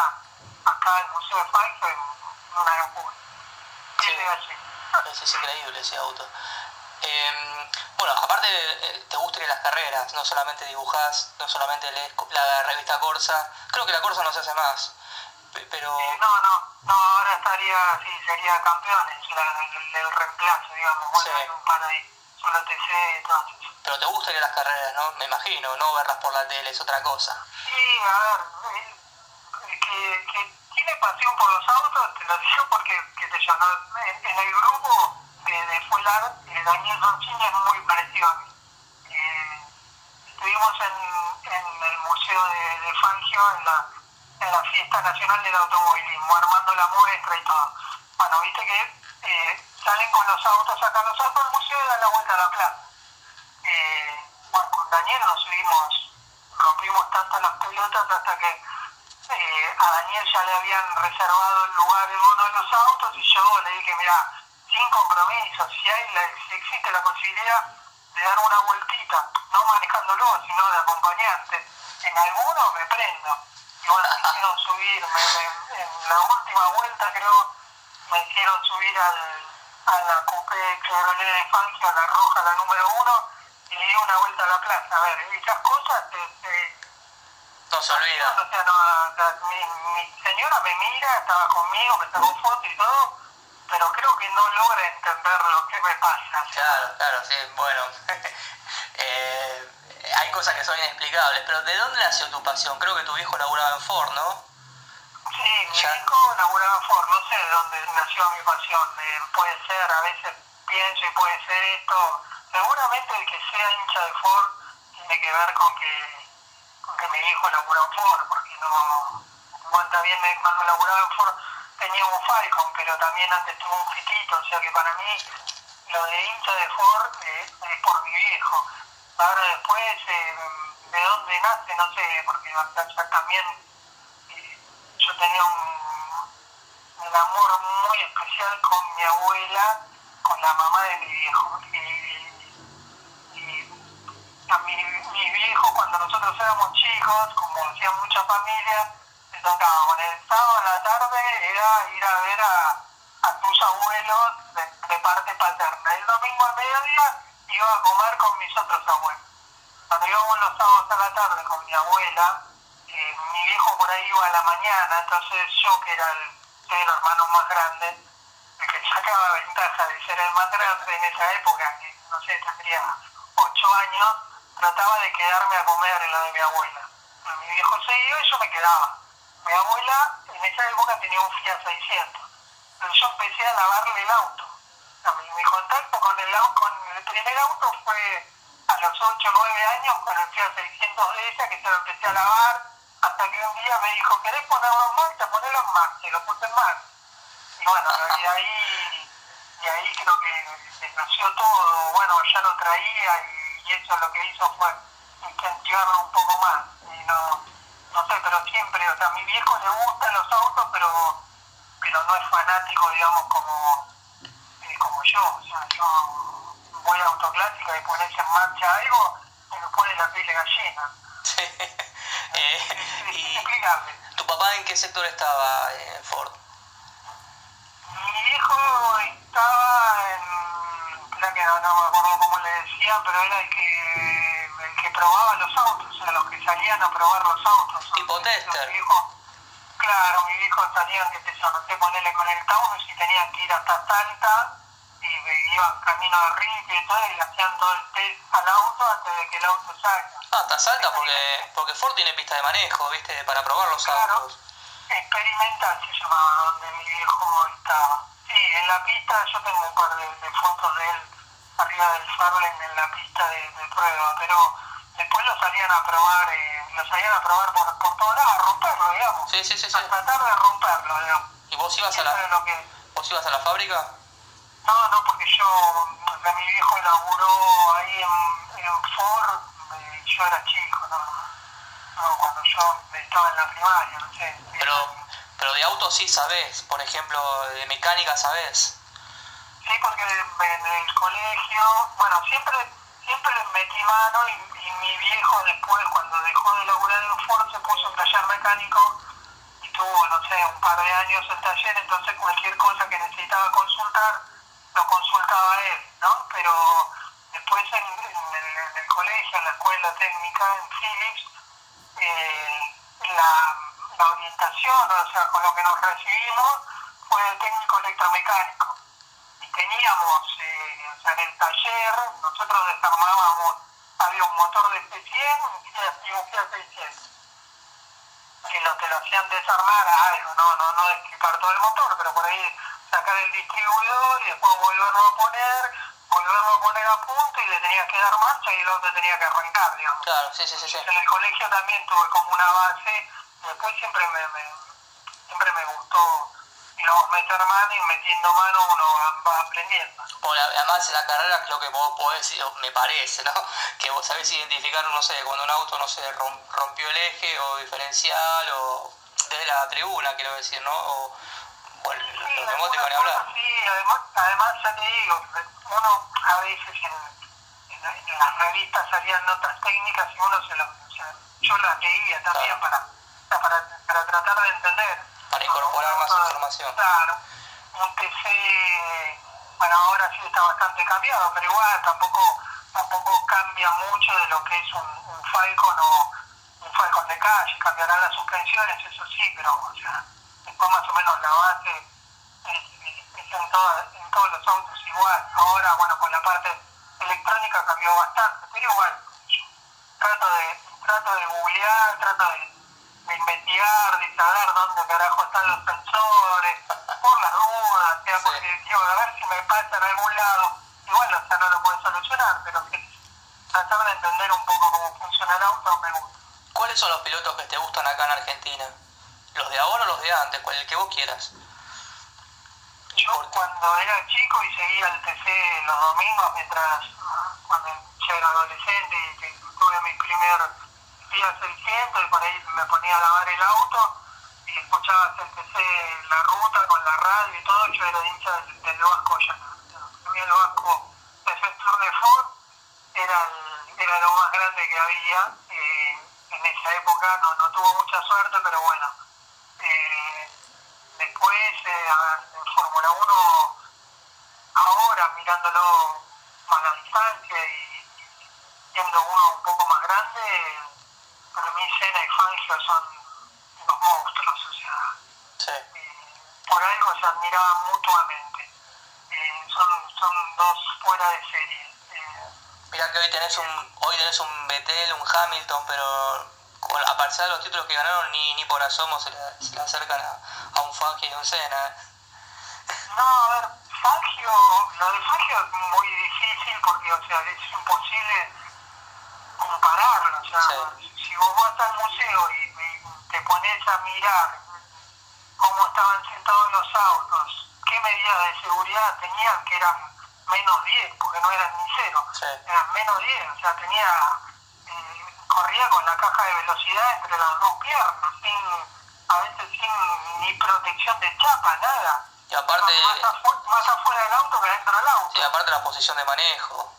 acá al Museo de Fangio, fue una locura. Sí. Es increíble ese auto. Bueno, aparte te gustan las carreras, no solamente dibujás, no solamente lees la revista Corsa, creo que la Corsa no se hace más, pero... No, ahora estaría, sí, sería Campeones, el reemplazo, digamos, bueno, sí. Hay un par ahí, son la TC y todo. Pero te gusta ir a las carreras, ¿no? Me imagino, no verlas por la tele, es otra cosa. Sí, a ver, que tiene pasión por los autos, te lo digo porque, qué sé yo, ¿no? En el grupo de Polar, Daniel Solcini es muy parecido a mí. Estuvimos en el Museo de Fangio, en la Fiesta Nacional del Automovilismo, armando la muestra y todo. Bueno, viste que salen con los autos, sacan los autos al museo y dan la vuelta a la plaza. Bueno, con Daniel nos subimos, rompimos tanto las pelotas hasta que a Daniel ya le habían reservado el lugar en uno de los autos y yo le dije, mira, sin compromiso, si existe la posibilidad de dar una vueltita, no manejándolo, sino de acompañarte, en alguno me prendo. Y bueno, me hicieron subir, en la última vuelta creo, me hicieron subir a la Coupé Chevrolet de Fangio, la roja, la número 1, y le di una vuelta a la plaza. A ver, esas cosas no se olvida. O sea, mi señora me mira, estaba conmigo, me sacó fotos y todo, pero creo que no logra entender lo que me pasa. Claro, sí, bueno. Hay cosas que son inexplicables, pero ¿de dónde nació tu pasión? Creo que tu viejo laburaba en Ford, ¿no? Sí, mi viejo laburaba en Ford, no sé de dónde nació mi pasión. Puede ser, a veces pienso y puede ser esto. Seguramente el que sea hincha de Ford tiene que ver con que mi hijo laburó en Ford, porque no cuenta bien cuando laburaba en Ford. Tenía un Falcon, pero también antes tuvo un Fitito, o sea que para mí lo de hincha de Ford es por mi viejo. Ahora después, de dónde nace, no sé, porque también yo tenía un amor muy especial con mi abuela, con la mamá de mi viejo. Mis viejos, cuando nosotros éramos chicos, como hacía mucha familia, se tocaba con el sábado a la tarde, era ir a ver a tus abuelos de parte paterna. El domingo al mediodía iba a comer con mis otros abuelos. Cuando íbamos los sábados a la tarde con mi abuela, mi viejo por ahí iba a la mañana, entonces yo, que era el hermano más grande, el que sacaba ventaja de ser el más grande en esa época, que no sé, tendría 8 años, trataba de quedarme a comer en lo de mi abuela. Mi viejo se iba y yo me quedaba. Mi abuela en esa época tenía un Fiat 600, pero yo empecé a lavarle el auto. Mi contacto con el primer auto fue a los 8 o 9 años con el Fiat 600 de ella, que se lo empecé a lavar, hasta que un día me dijo, ¿querés ponerlo en marcha? Ponelo en marcha, y lo puse en marcha. Y bueno, de ahí creo que nació todo. Bueno, ya lo traía y eso lo que hizo fue incentivarlo un poco más. Y no sé, pero siempre, o sea, a mi viejo le gustan los autos, pero no es fanático, digamos, como yo. O sea, yo voy a Autoclásica y pones en marcha algo y me pone la piel de gallina. Sí. Es inexplicable. ¿Tu papá en qué sector estaba en Ford? Mi viejo estaba no me acuerdo cómo le decía, pero era el que probaba los autos, o sea, los que salían a probar los autos. Tipo tester. Claro, mi viejo salían, que te anoté, ponerle con el Taunus y tenían que ir hasta Salta y iban camino de Ripe y todo, y le hacían todo el test al auto antes de que el auto salga. Hasta Salta, porque Ford tiene pista de manejo, ¿viste? Para probar los autos. Experimental se llamaba donde mi viejo estaba. Sí, en la pista, yo tengo un par de fotos de él arriba del Farlem en la pista de prueba, pero después lo salían a probar, por toda la, a romperlo, digamos. Sí. A tratar de romperlo, digamos. ¿Y vos ibas a la fábrica? No, porque mi viejo laburó ahí en Ford, yo era chico, no, cuando yo estaba en la primaria, no sé. Pero de autos sí sabés, por ejemplo, de mecánica sabés. Sí, porque en el colegio, bueno, siempre les metí mano y mi viejo después, cuando dejó de laburar en Ford, se puso en taller mecánico y tuvo, no sé, un par de años en taller, entonces cualquier cosa que necesitaba consultar, lo consultaba él, ¿no? Pero después en el colegio, en la escuela técnica, en Philips, la orientación, o sea, con lo que nos recibimos, fue de técnico electromecánico. Y teníamos, o sea, en el taller, nosotros desarmábamos, había un motor de P100 y un Fiat 600. Que lo que lo hacían desarmar a algo, no destripar todo el motor, pero por ahí sacar el distribuidor y después volverlo a poner a punto y le tenía que dar marcha y el otro tenía que arrancar, digamos. Claro, sí. En el colegio también tuve como una base, y después siempre me gustó, digamos, meter mano y metiendo mano uno va aprendiendo. Bueno, además en la carrera creo que vos podés, me parece, ¿no? Que vos sabés identificar, no sé, cuando un auto, no sé, rompió el eje o diferencial o desde la tribuna, quiero decir, ¿no? O el, sí, los neumáticos, ni hablar. Sí, además ya te digo, uno a veces en las revistas salían notas técnicas y uno yo las leía también, claro, para tratar de entender. Para incorporar más información. Claro, un TC, bueno, ahora sí está bastante cambiado, pero igual tampoco cambia mucho de lo que es un Falcon o un Falcon de calle. Cambiarán las suspensiones, eso sí, pero o sea, después más o menos la base es en todos los autos igual. Ahora, bueno, con la parte electrónica cambió bastante, pero igual trato de googlear, trato de investigar, de saber dónde carajo están los sensores, por las dudas, o sea, porque digo, a ver si me pasa en algún lado, igual, o sea, no lo puedo solucionar, pero que tratar de entender un poco cómo funciona el auto me gusta. ¿Cuáles son los pilotos que te gustan acá en Argentina? ¿Los de ahora o los de antes? El que vos quieras. Yo cuando era chico y seguía el TC los domingos, cuando ya era adolescente y tuve mi primer Fiat 600 y por ahí me ponía a lavar el auto y escuchaba el TC en la ruta con la radio y todo. Yo era hincha del Vasco ya. A mí el Vasco, defensor de Ford, era lo más grande que había en esa época. No tuvo mucha suerte, pero bueno. Después, en Fórmula 1, ahora mirándolo a la distancia y siendo uno un poco más grande, para mí Senna y Fangio son unos monstruos, o sea, por algo se admiraban mutuamente, son dos fuera de serie. Mirá que hoy tenés un Vettel, un Hamilton, pero a pesar de los títulos que ganaron, ni por asomo se le acercan a un Fangio y un Senna. No, a ver, lo de Fangio es muy difícil porque, o sea, es imposible compararlo, o sea, si vos vas al museo y te pones a mirar cómo estaban sentados los autos, qué medidas de seguridad tenían, que eran menos 10, porque no eran ni 0, eran menos 10, o sea, corría con la caja de velocidad entre las dos piernas, a veces sin ni protección de chapa, nada. Y aparte, más afuera del auto que dentro del auto. Sí, aparte la posición de manejo.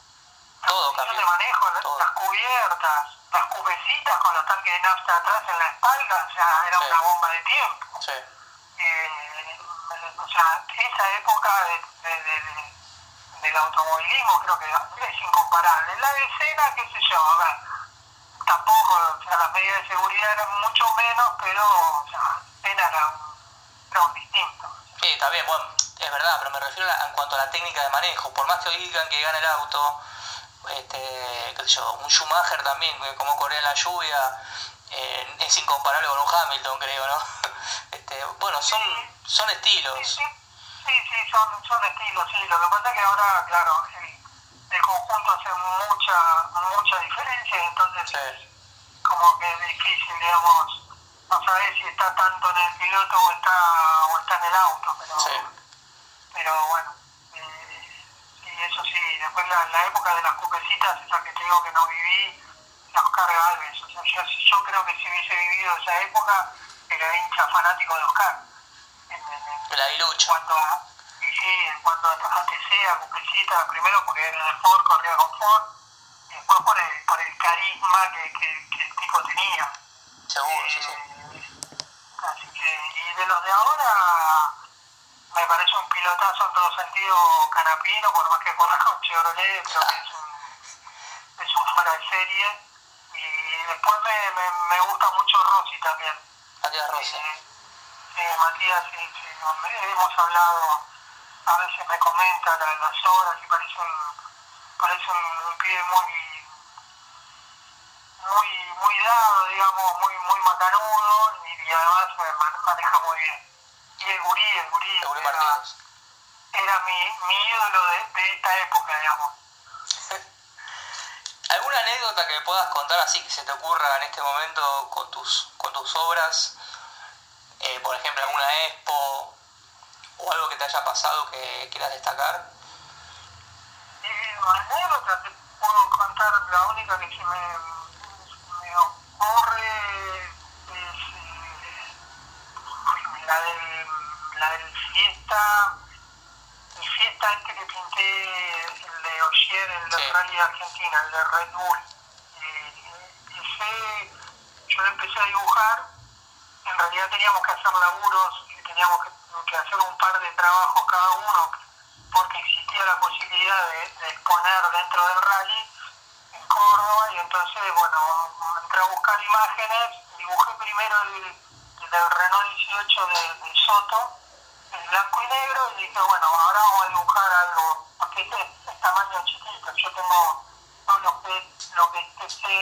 Todo cambió. De manejo, todo. Las cubiertas, las cubecitas con los tanques de nafta atrás en la espalda, o sea, era una bomba de tiempo. O sea, esa época del automovilismo creo que es incomparable. La de Senna, qué sé yo, a ver, tampoco, o sea, las medidas de seguridad eran mucho menos, pero, o sea, Senna era un distinto. Sí, está bien, bueno, es verdad, pero me refiero en cuanto a la técnica de manejo. Por más que hoy digan que gana el auto, qué sé yo, un Schumacher también, como corría en la lluvia, es incomparable con un Hamilton, creo, ¿no? Bueno, son estilos. Sí, son estilos, sí. Lo que pasa es que ahora, claro, el conjunto hace mucha diferencia, entonces como que es difícil, digamos, no sabés si está tanto en el piloto o está en el auto, pero bueno. Eso sí, después la época de las cupecitas, esa que te digo que no viví, las Oscar Gálvez, o sea, yo creo que si hubiese vivido esa época, era hincha fanático de Oscar. De la dilucha. En cuanto a ATC, a cupecitas, primero porque era de Ford, corría con Ford, y después por el carisma que el tipo tenía. Seguro, Así que, y de los de ahora, me parece un pilotazo en todo sentido, Canapino, por más que corra con Chevrolet, creo que es un fuera de serie. Y después me gusta mucho Rossi también. Matías Rossi. Matías, sí, hemos hablado, a veces me comenta las horas y parece un pibe muy dado, digamos, muy macanudo, y además maneja muy bien. Y el gurí Martínez era mi ídolo de esta época, digamos. ¿Alguna anécdota que me puedas contar así que se te ocurra en este momento con tus obras? Por ejemplo, alguna expo o algo que te haya pasado que quieras destacar. Anécdota te puedo contar, la única que se me ocurre es la del fiesta este que pinté, el de Ogier, el de Rally Argentina, el de Red Bull. Yo empecé a dibujar, en realidad teníamos que hacer laburos, teníamos que hacer un par de trabajos cada uno, porque existía la posibilidad de exponer dentro del rally en Córdoba, y entonces, bueno, entré a buscar imágenes, dibujé primero el del Renault 18 de Soto, en blanco y negro, y dije, bueno, ahora vamos a dibujar algo, porque este es tamaño chiquito, yo tengo lo que sé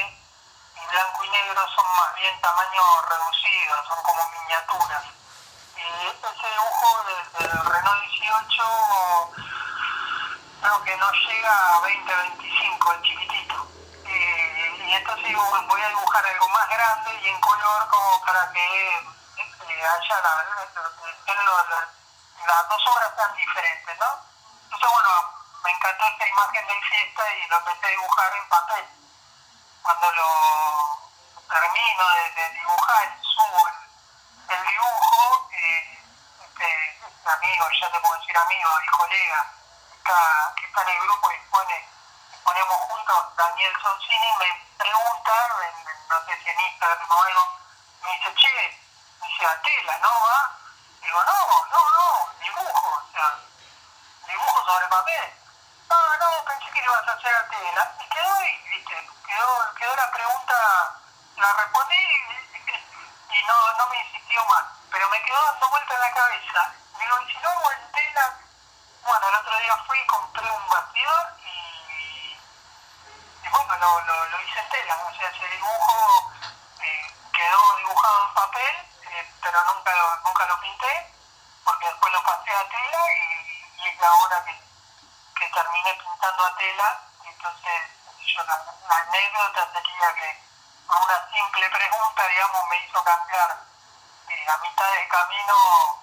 en blanco y negro son más bien tamaño reducido, son como miniaturas. Y ese dibujo del Renault 18 creo que no llega a 20-25, es chiquitito. Y entonces digo, voy a dibujar algo más grande y en color, como para que haya las dos obras tan diferentes, ¿no? Entonces, bueno, me encantó esta imagen de fiesta y lo empecé a dibujar en papel. Cuando lo termino de dibujar, subo el dibujo, este amigo, ya te puedo decir amigo, el colega que está en el grupo y ponemos juntos, Daniel Solcini, me pregunta, no sé si en Instagram o algo, me dice, che, a tela, ¿no va? Digo, no, dibujo, dibujo sobre papel. No, pensé que lo ibas a hacer a tela. Y quedó ahí, viste, quedó la pregunta, la respondí y no me insistió más, pero me quedó dando vuelta en la cabeza. Digo, y si no hago en tela, bueno, el otro día fui y compré un bastidor y bueno, lo hice en tela, o sea, ese dibujo quedó dibujado en papel, pero nunca lo pinté, porque después lo pasé a tela y es la obra que terminé pintando a tela. Entonces yo la anécdota sería que a una simple pregunta, digamos, me hizo cambiar a mitad del camino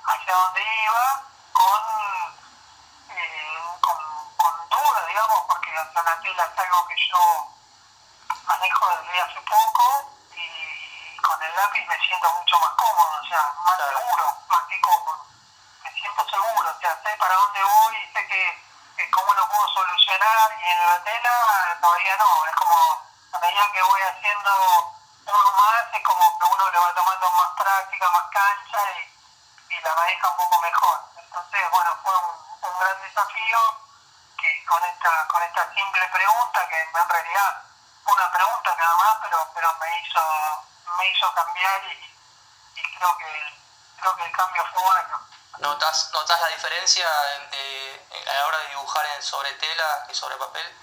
hacia donde iba, con duda, digamos, porque la tela es algo que yo manejo desde hace poco, y con el lápiz me siento mucho más cómodo, o sea, más seguro, más que cómodo. Me siento seguro, o sea, sé para dónde voy y sé que cómo lo puedo solucionar, y en la tela todavía no, es como... A medida que voy haciendo uno más, es como que uno le va tomando más práctica, más cancha y la maneja un poco mejor. Entonces, bueno, fue un gran desafío que con esta simple pregunta, que en realidad fue una pregunta nada más, pero me hizo cambiar y creo que el cambio fue bueno. ¿Notas la diferencia a la hora de dibujar sobre tela y sobre papel?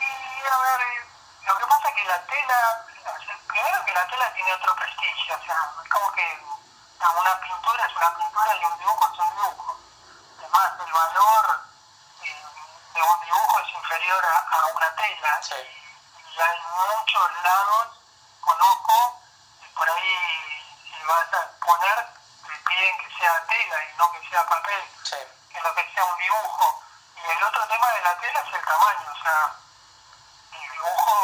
Y a ver... Lo que pasa es que la tela, primero que la tela tiene otro prestigio, o sea, es como que una pintura es una pintura y un dibujo es un dibujo. Además, el valor de un dibujo es inferior a una tela. Sí. Y hay muchos lados, conozco, y por ahí si vas a poner, te piden que sea tela y no que sea papel, sí, que no que sea un dibujo. Y el otro tema de la tela es el tamaño, o sea... dibujo,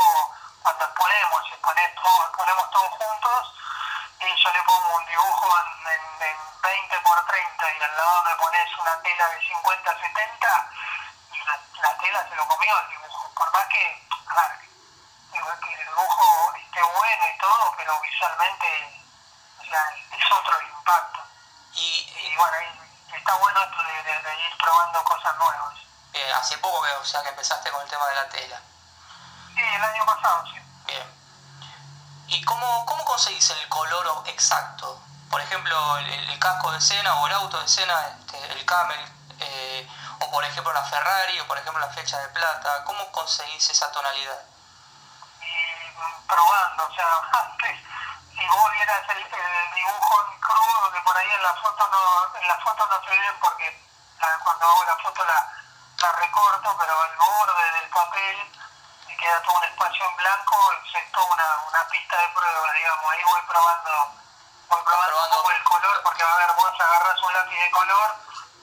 cuando ponemos todos juntos, y yo le pongo un dibujo en 20x30 y al lado me pones una tela de 50x70 y la tela se lo comió el dibujo, por más que, el dibujo esté bueno y todo, pero visualmente, o sea, es otro impacto. Y bueno, está bueno esto de ir probando cosas nuevas. Hace poco que empezaste con el tema de la tela. Sí, el año pasado, sí. Bien. ¿Y cómo conseguís el color exacto? Por ejemplo, el casco de Senna o el auto de Senna, el Camel, o por ejemplo la Ferrari, o por ejemplo la flecha de plata. ¿Cómo conseguís esa tonalidad? Probando, o sea, antes, si vos vieras el dibujo en crudo, que por ahí en la foto no se ve porque cuando hago la foto la recorto, pero el borde del papel me queda todo un espacio en blanco, es toda una pista de prueba, digamos. Ahí voy probando un poco el color, porque va a ver, vos agarrás un lápiz de color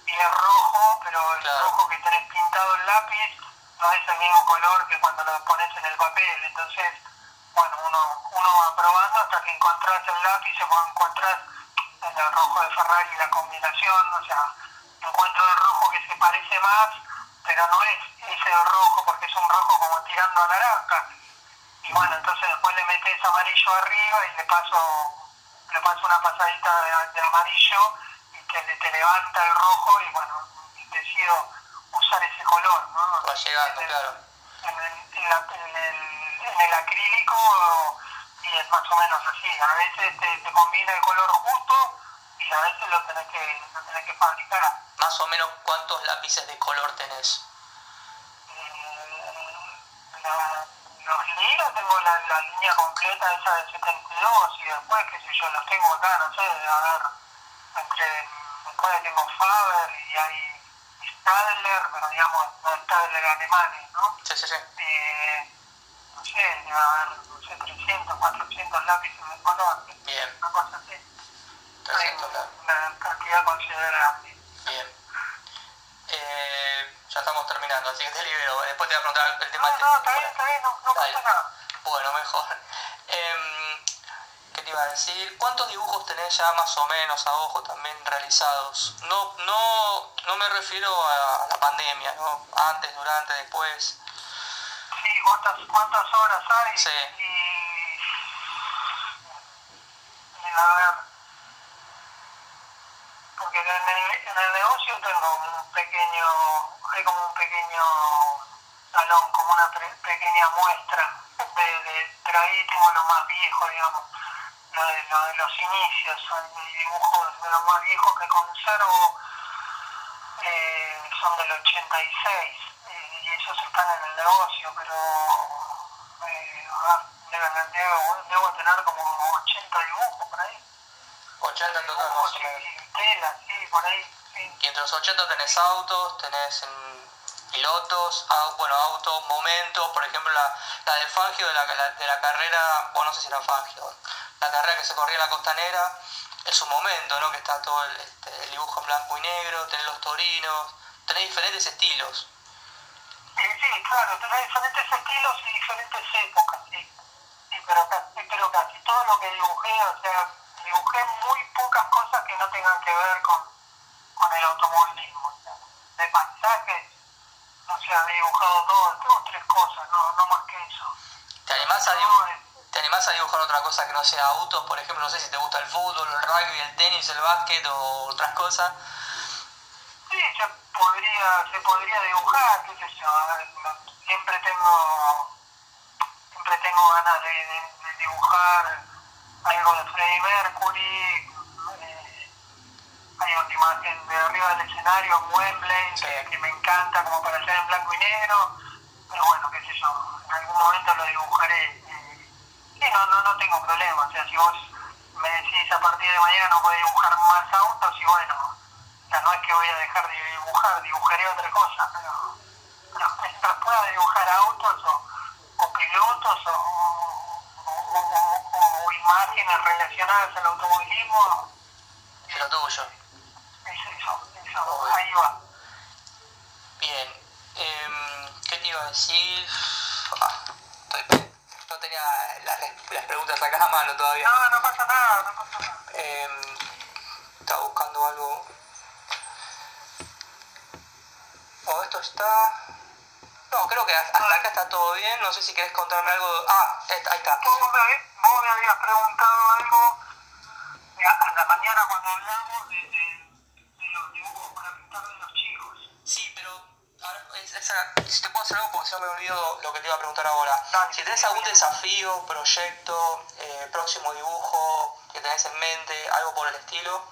y es rojo, pero el rojo que tenés pintado el lápiz no es el mismo color que cuando lo pones en el papel. Entonces, bueno, uno va probando hasta que encontrás el lápiz o encontrás en el rojo de Ferrari la combinación, o sea, encuentro el rojo que se parece más, pero no es ese rojo, porque es un rojo como tirando a naranja. Y bueno, entonces después le metes amarillo arriba y le paso una pasadita de amarillo y que te levanta el rojo, y bueno, decido usar ese color, ¿no? Va llegando, claro. En el acrílico, y es más o menos así. A veces te combina el color justo y a veces lo tenés que fabricar. ¿Más o menos cuántos lápices de color tenés? Los libros tengo la línea completa esa de 72, y después, qué sé yo, los tengo acá, no sé, a ver, después tengo Faber y hay Staedtler, pero digamos, no Staedtler alemanes, ¿no? Sí, sí, sí. No sé, a ver, no sé, 300, 400 lápices de color. Bien. Una cosa así. Perfecto, claro. Una cantidad considerable. Bien. Ya estamos terminando, así que te libero. Después te voy a preguntar el tema. No, está bien, no pasa nada. Bueno, mejor. ¿Qué te iba a decir? ¿Cuántos dibujos tenés ya más o menos a ojo también realizados? No me refiero a la pandemia, ¿no? Antes, durante, después. Sí, ¿cuántas horas hay? Sí. A ver. Porque en el negocio tengo hay como un pequeño salón, como una pequeña muestra pero ahí tengo lo más viejo, digamos, lo de los inicios, dibujos de los más viejos que conservo, son del 86, y esos están en el negocio, pero debo tener como 80 dibujos por ahí. 80 en total, más o menos. Tela, sí, por ahí. Y entre los 80 tenés autos, tenés pilotos, autos, momentos, por ejemplo la de Fangio, de la carrera, o no sé si era Fangio, la carrera que se corría en la Costanera, es un momento, ¿no? Que está todo el dibujo en blanco y negro, tenés los torinos, tenés diferentes estilos. Sí, claro, tenés diferentes estilos y diferentes épocas, sí. Sí, pero casi todo lo que dibujé, o sea, dibujé muy pocas cosas que no tengan que ver con el automovilismo, o sea, de paisajes, no sé, ha dibujado dos o tres cosas, no más que eso. ¿Te animás a dibujar otra cosa que no sea autos? Por ejemplo, no sé si te gusta el fútbol, el rugby, el tenis, el básquet o otras cosas. Sí, se podría dibujar, qué sé yo, siempre tengo ganas de dibujar algo de Freddie Mercury. Hay una imagen de arriba del escenario, Wembley, sí, que me encanta, como para hacer en blanco y negro, pero bueno, qué sé yo, en algún momento lo dibujaré. Sí, no tengo problema, o sea, si vos me decís a partir de mañana no podés dibujar más autos, y bueno, o sea, no es que voy a dejar de dibujar, dibujaré otra cosa, pero mientras pueda dibujar autos o pilotos o imágenes relacionadas al automovilismo, es lo tuyo. Eso, ahí va. Bien, ¿qué te iba a decir? No tenía las preguntas acá a mano todavía. No pasa nada, Estaba buscando algo. Esto está... No, creo que hasta acá está todo bien, no sé si querés contarme algo... Ahí está. Vos me habías preguntado algo a la mañana cuando hablamos de los dibujos para pintar de los chicos. Sí, pero Si te puedo hacer algo, porque si no me olvido lo que te iba a preguntar ahora. Si tenés algún desafío, proyecto, próximo dibujo que tenés en mente, algo por el estilo.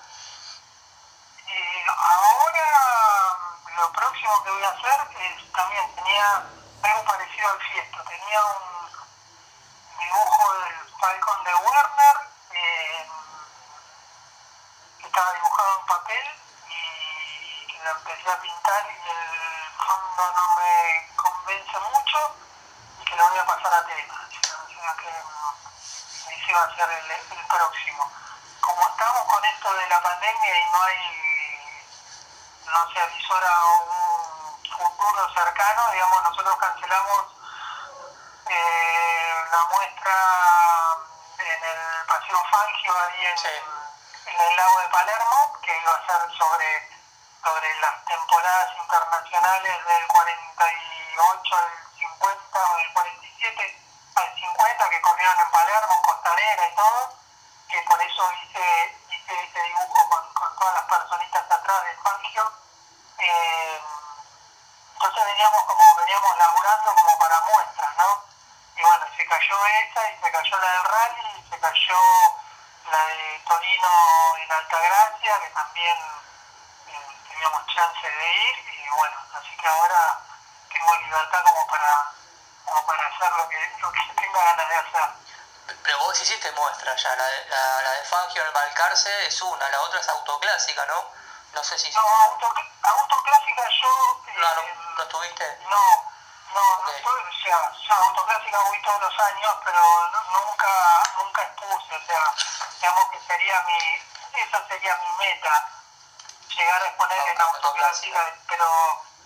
Ahora lo próximo que voy a hacer es, también tenía algo parecido al Fiesto, tenía un dibujo del Falcon de Werner, que estaba dibujado en papel y lo empecé a pintar y el fondo no me convence mucho y que lo voy a pasar a tela, o sea que ese va a ser el próximo. Como estamos con esto de la pandemia y no se avisora un futuro cercano, digamos, nosotros cancelamos la muestra en el Paseo Fangio, ahí en el lago de Palermo, que iba a ser sobre las temporadas internacionales del 48 al 50 o del 47 al 50 que corrieron en Palermo, en Costanera y todo, que por eso hice ese dibujo con todas las personitas atrás del Fangio. Entonces veníamos laburando como para muestras, ¿no? Y bueno, se cayó esa y se cayó la del rally, y se cayó la de Torino en Altagracia, que también teníamos chance de ir, y bueno, así que ahora tengo libertad como para hacer lo que tenga ganas de hacer. Pero vos hiciste muestra ya, la de Fangio, el Balcarce es una, la otra es Autoclásica, ¿no? No sé si... No, Autoclásica yo... ¿No estuviste? No, okay. O sea, Autoclásica voy todos los años, pero nunca expuse, o sea, digamos que esa sería mi meta, llegar a exponer en Autoclásica, pero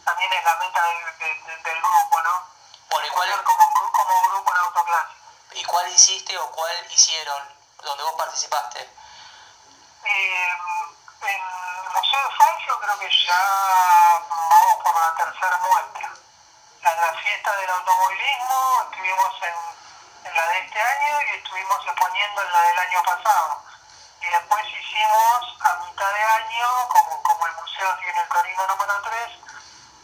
también es la meta del grupo, ¿no? Bueno, ¿y cuál es? Como grupo en Autoclásica. ¿Y cuál hiciste o cuál hicieron, donde vos participaste? En el Museo de Fangio creo que ya vamos por la tercera muestra. En la fiesta del automovilismo estuvimos en la de este año y estuvimos exponiendo en la del año pasado. Y después hicimos a mitad de año, como el museo tiene el Torino número 3,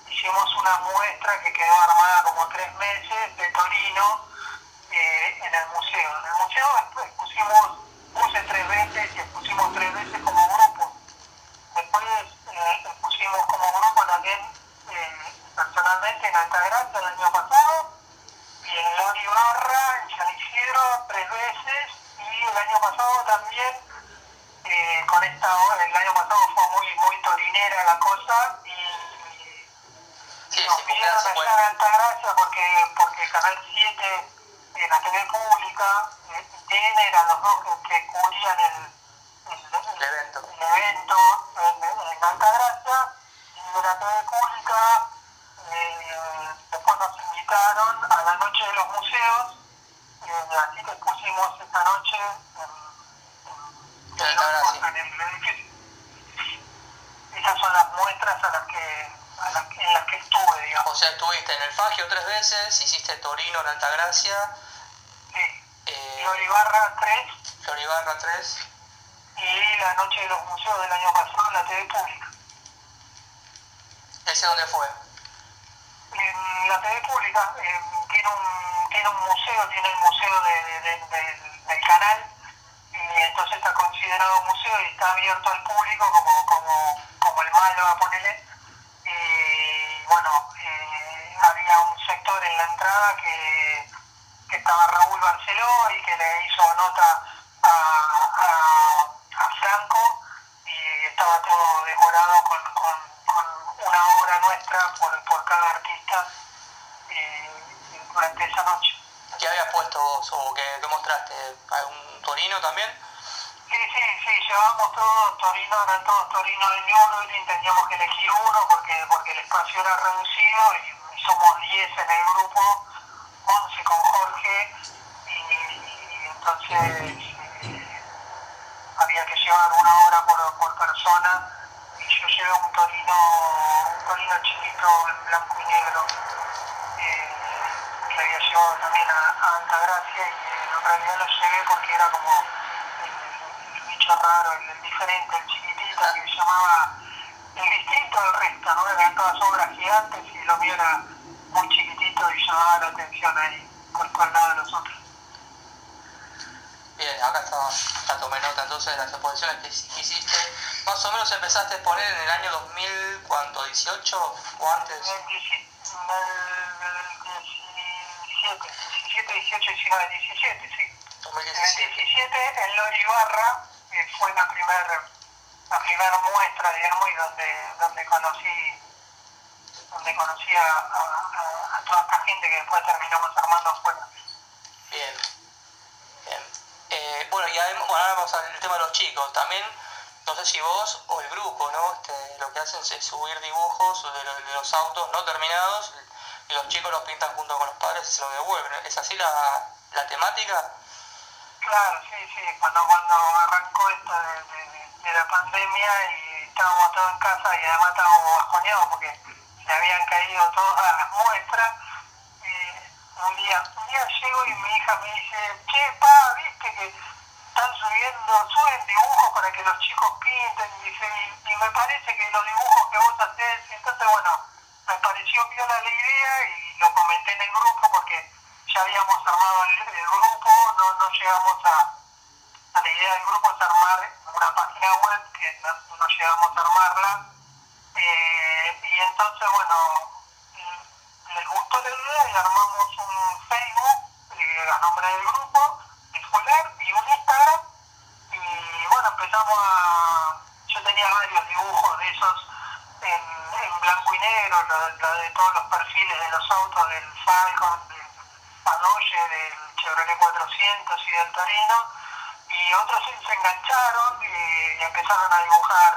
hicimos una muestra que quedó armada como 3 meses de Torino. En el museo. En el museo puse 3 veces y expusimos 3 veces como grupo. Después expusimos como grupo también personalmente en Altagracia el año pasado y en Lori Barra, en San Isidro 3 veces y el año pasado también con esta obra. El año pasado fue muy torinera la cosa y nos pidieron allá en Altagracia porque el Canal 7 en la TV Pública, TN eran los dos que cubrían el evento en Altagracia, y de la TV Pública después nos invitaron a la Noche de los Museos, así que expusimos esta noche en el edificio. Esas son las muestras en las que estuve, digamos. O sea, estuviste en el Fangio 3 veces, hiciste Torino en Altagracia. Sí. Floribarra 3. Y la Noche de los Museos del año pasado en la TV Pública. ¿Ese dónde fue? En la TV Pública. Tiene un museo, tiene el museo del canal. Y entonces está considerado museo y está abierto al público como el malo, a ponerle. Había un sector en la entrada que estaba Raúl Barceló y que le hizo nota a Franco y estaba todo decorado con una obra nuestra por cada artista durante esa noche. ¿Qué habías puesto vos o qué mostraste? ¿Algún Torino también? Sí, llevábamos todos Torino, eran todos Torino de New Orleans, teníamos que elegir uno porque el espacio era reducido y somos 10 en el grupo, 11 con Jorge, y entonces había que llevar una obra por persona, y yo llevé un Torino chiquito en blanco y negro, que había llevado también a Altagracia, y en realidad lo llevé porque era como... raro, el diferente, el chiquitito, que se llamaba es distinto al resto, ¿no? Eran todas obras gigantes y lo mío era muy chiquitito y llamaba la atención ahí, puesto al lado de los otros. Bien, acá está, tomé nota entonces de las exposiciones que hiciste. Más o menos empezaste a poner en el año 2000, ¿cuánto? ¿18 o antes? En el 17, sí. 2017. En el 17, en Lori Barra, fue la primera muestra, digamos, y donde conocí a toda esta gente que después terminamos armando afuera. Bien, bien. Bueno, ahora vamos al tema de los chicos. También, no sé si vos o el grupo, ¿no? Lo que hacen es subir dibujos de los autos no terminados y los chicos los pintan junto con los padres y se los devuelven. ¿Es así la temática? Claro, sí. Cuando arrancó esto de la pandemia y estábamos todos en casa y además estábamos bajoneados porque se habían caído todas las muestras, un día llego y mi hija me dice, che, pa, viste que están suben dibujos para que los chicos pinten, dice, y me parece que los dibujos que vos hacés, entonces bueno, me pareció piola la idea y lo comenté en el grupo porque ya habíamos armado el grupo, no llegamos a la idea del grupo es armar una página web que no llegamos a armarla, y entonces bueno, les gustó la idea y armamos un Facebook a nombre del grupo, de Polar, y un Instagram, y bueno, empezamos yo tenía varios dibujos de esos en blanco y negro, lo de todos los perfiles de los autos, del Falcon, del Padoche, del Chevrolet 400 y del Torino, y otros se engancharon y empezaron a dibujar,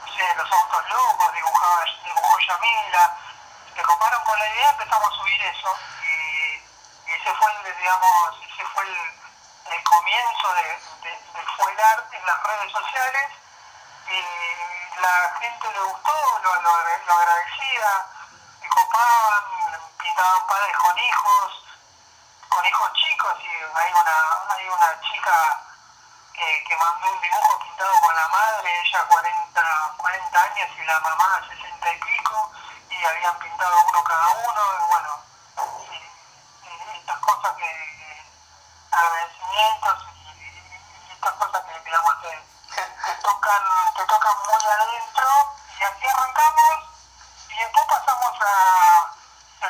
no sé, los autos locos, dibujó Yamila, se coparon con la idea, empezamos a subir eso, y ese fue el comienzo de fuelar en las redes sociales, y la gente le gustó, lo agradecía, se copaban, pintaban padres con hijos chicos, y hay una chica que mandó un dibujo pintado con la madre, ella 40 años y la mamá 60 y pico, y habían pintado uno cada uno, y bueno, y estas cosas que agradecimientos y estas cosas que digamos te tocan muy adentro, y así arrancamos, y después pasamos se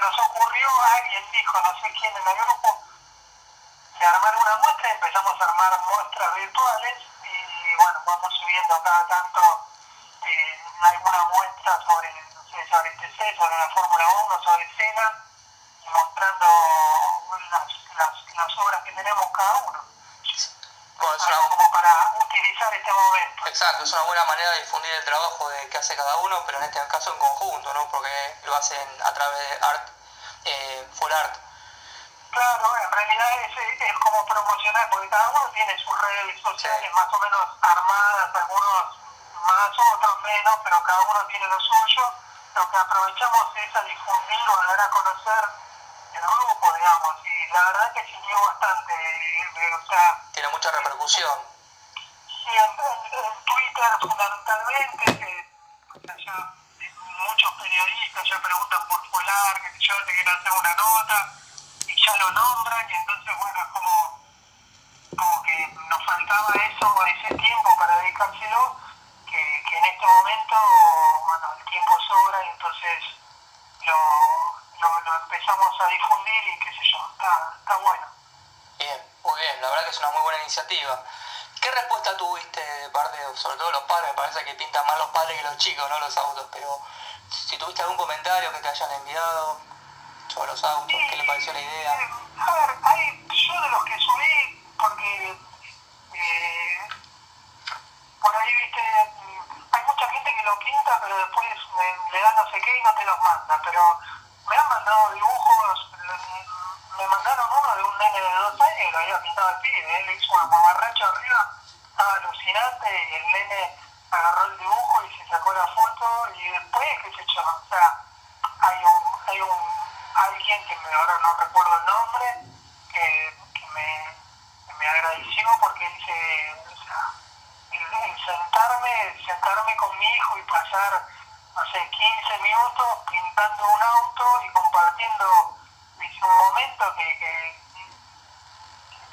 nos ocurrió, alguien dijo, no sé quién en el grupo, de armar una muestra y empezamos a armar muestras virtuales y bueno, vamos subiendo cada tanto alguna muestra sobre, no sé, sobre TC, sobre la Fórmula 1, sobre Senna, y mostrando las obras que tenemos cada uno. Bueno, como para utilizar este momento. Exacto, es una buena manera de difundir el trabajo que hace cada uno, pero en este caso en conjunto, ¿no? Porque lo hacen a través de art, full art. Claro, en realidad es como promocionar, porque cada uno tiene sus redes sociales más o menos armadas, algunos más, otros menos, pero cada uno tiene lo suyo. Lo que aprovechamos es a difundir o a dar a conocer el grupo, digamos, y la verdad que sirvió bastante. O sea, tiene mucha repercusión. Sí, en Twitter fundamentalmente, muchos periodistas ya preguntan por Polar, que yo te quiero hacer una nota, ya lo nombran, y entonces bueno, es como que nos faltaba ese tiempo para dedicárselo, que en este momento, bueno, el tiempo sobra, y entonces lo empezamos a difundir y qué sé yo, está bueno. Bien, muy bien, la verdad que es una muy buena iniciativa. ¿Qué respuesta tuviste de parte, sobre todo los padres? Me parece que pintan más los padres que los chicos, no los autos, pero si tuviste algún comentario que te hayan enviado sobre los autos, sí, ¿qué le pareció la idea? A ver, yo de los que subí, porque por ahí, viste, hay mucha gente que lo pinta, pero después le da no sé qué y no te los manda, pero me han mandado dibujos, me mandaron uno de un nene de 2 años y lo había pintado el pibe, él hizo una mamarracha arriba, estaba alucinante, y el nene agarró el dibujo y se sacó la foto, y después, qué sé yo, o sea, alguien que ahora no recuerdo el nombre, que me agradeció porque dice, o sea, el sentarme sentarme con mi hijo y pasar, no sé, 15 minutos pintando un auto y compartiendo un momento que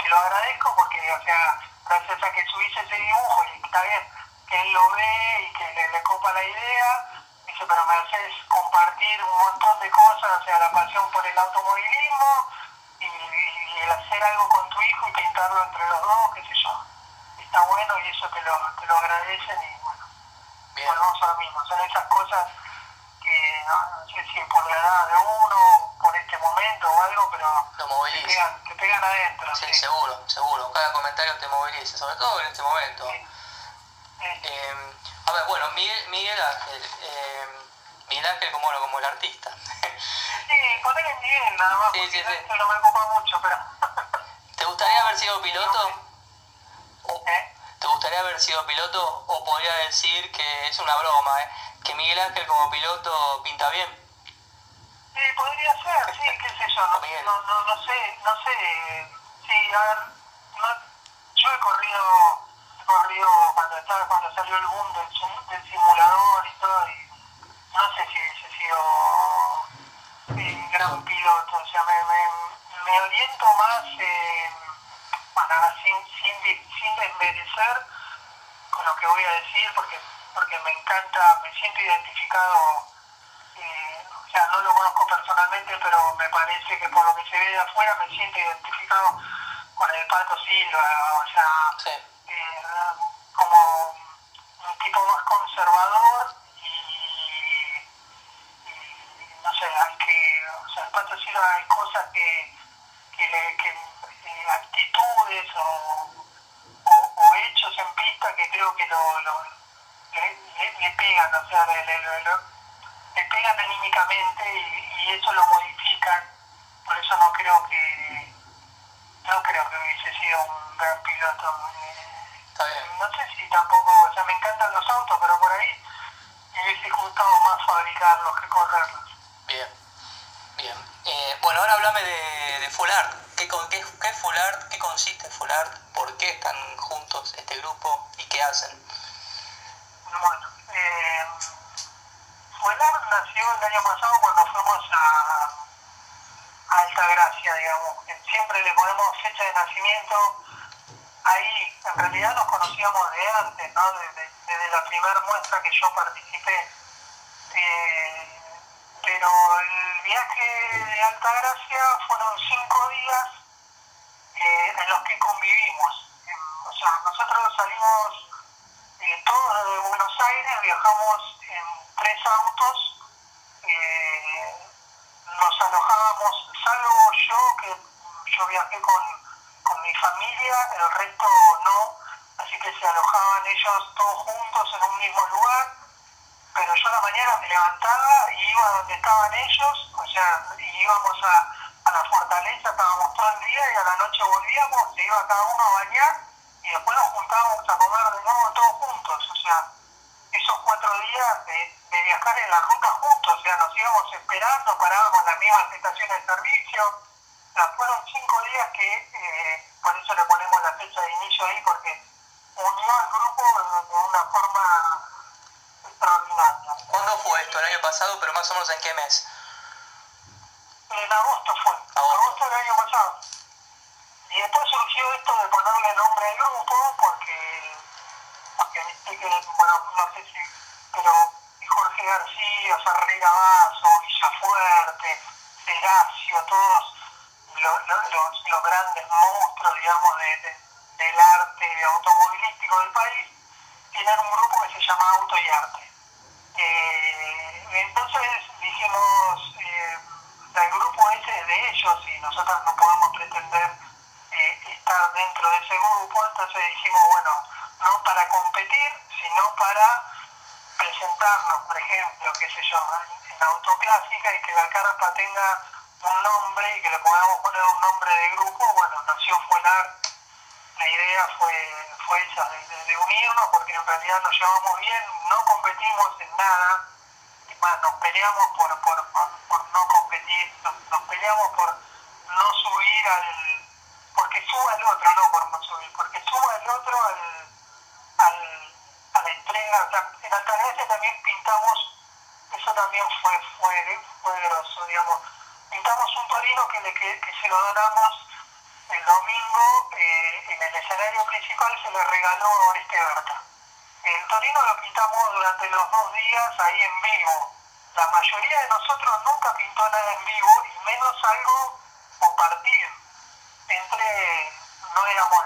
lo agradezco porque, o sea, gracias a que subís ese dibujo y está bien que él lo ve y que le copa la idea, dice, pero me haces compartir un montón de cosas, o sea, la pasión por el automovilismo y el hacer algo con tu hijo y pintarlo entre los dos, qué sé yo. Está bueno y eso te lo agradecen y bueno, bien. Volvemos a lo mismo, son esas cosas que no sé si es por la edad de uno, por este momento o algo, pero te pegan adentro. Sí, ¿sí? Seguro, cada comentario te moviliza, sobre todo en este momento. Sí. A ver, bueno, Miguel Ángel como el artista. Sí, ponele bien nada más, porque sí. No me ocupa mucho, pero... ¿Te gustaría haber sido piloto? ¿Te gustaría haber sido piloto? O podría decir que es una broma, que Miguel Ángel como piloto pinta bien. Sí, podría ser, sí, qué sé yo, no sé, sí, a ver, yo he corrido cuando salió el boom del simulador y todo, y no sé si hubiese sido un gran piloto, o sea, me oriento más... Bueno, sin desmerecer con lo que voy a decir, porque me encanta, me siento identificado, o sea, no lo conozco personalmente, pero me parece que por lo que se ve de afuera me siento identificado con el Pato Silva, o sea, sí. Como un tipo más conservador y no sé, aunque, o sea, el Pato Silva hay cosas que actitudes o hechos en pista que creo que le pegan, o sea, le pegan anímicamente y eso lo modifican, por eso no creo que hubiese sido un gran piloto. Está bien. No sé si tampoco, o sea, me encantan los autos, pero por ahí me hubiese gustado más fabricarlos que correrlos. Bien. Bueno, ahora háblame de Polar. ¿Qué es Fular? ¿Qué consiste Fular? ¿Por qué están juntos este grupo y qué hacen? Bueno, Fular nació el año pasado cuando fuimos a Altagracia, digamos. Siempre le ponemos fecha de nacimiento. Ahí, en realidad, nos conocíamos de antes, ¿no? Desde la primera muestra que yo participé. Pero el viaje de Altagracia fueron 5 días en los que convivimos. O sea, nosotros salimos todos de Buenos Aires, viajamos en 3 autos, nos alojábamos, salvo yo, que yo viajé con mi familia, el resto no, así que se alojaban ellos todos juntos en un mismo lugar. Pero yo a la mañana me levantaba y iba donde estaban ellos, o sea, íbamos a la fortaleza, estábamos todo el día y a la noche volvíamos, se iba cada uno a bañar y después nos juntábamos a comer de nuevo todos juntos, o sea, esos 4 días de viajar en la ruta juntos, o sea, nos íbamos esperando, parábamos en las mismas estaciones de servicio, o sea, fueron 5 días que, por eso le ponemos la fecha de inicio ahí, porque unió al grupo de una forma... ¿Cuándo fue esto? ¿El año pasado? ¿Pero más o menos en qué mes? En agosto fue. Agosto del año pasado. Y después surgió esto de ponerle nombre al grupo porque viste que, bueno, no sé si, pero Jorge García, Ferreira Basso, Villafuerte, Pelacio, todos los grandes monstruos, digamos, del arte automovilístico del país, tienen un grupo que se llama Auto y Arte. Entonces dijimos, el grupo ese es de ellos y nosotros no podemos pretender estar dentro de ese grupo, entonces dijimos, bueno, no para competir, sino para presentarnos, por ejemplo, qué sé yo, en la Autoclásica y que la carpa tenga un nombre y que le podamos poner un nombre de grupo. Bueno, nació Fuelar. La idea fue esa, de unirnos, porque en realidad nos llevamos bien, no competimos en nada, y más nos peleamos por no competir, nos peleamos por no subir porque suba el otro, no por no subir, porque suba el otro a la entrega en Altagracia también pintamos, eso también fue grosso, digamos. Pintamos un torino que se lo donamos el domingo, en el escenario principal se le regaló a Berta. El torino lo pintamos durante los 2 días ahí en vivo. La mayoría de nosotros nunca pintó nada en vivo, y menos algo compartir. No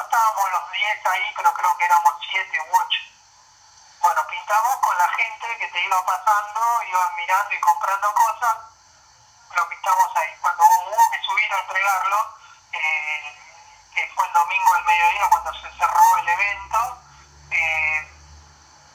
estábamos los 10 ahí, pero creo que éramos 7 u 8. Bueno, pintamos con la gente que te iba pasando, iba mirando y comprando cosas, lo pintamos ahí. Cuando hubo que subir a entregarlo, que fue el domingo al mediodía cuando se cerró el evento,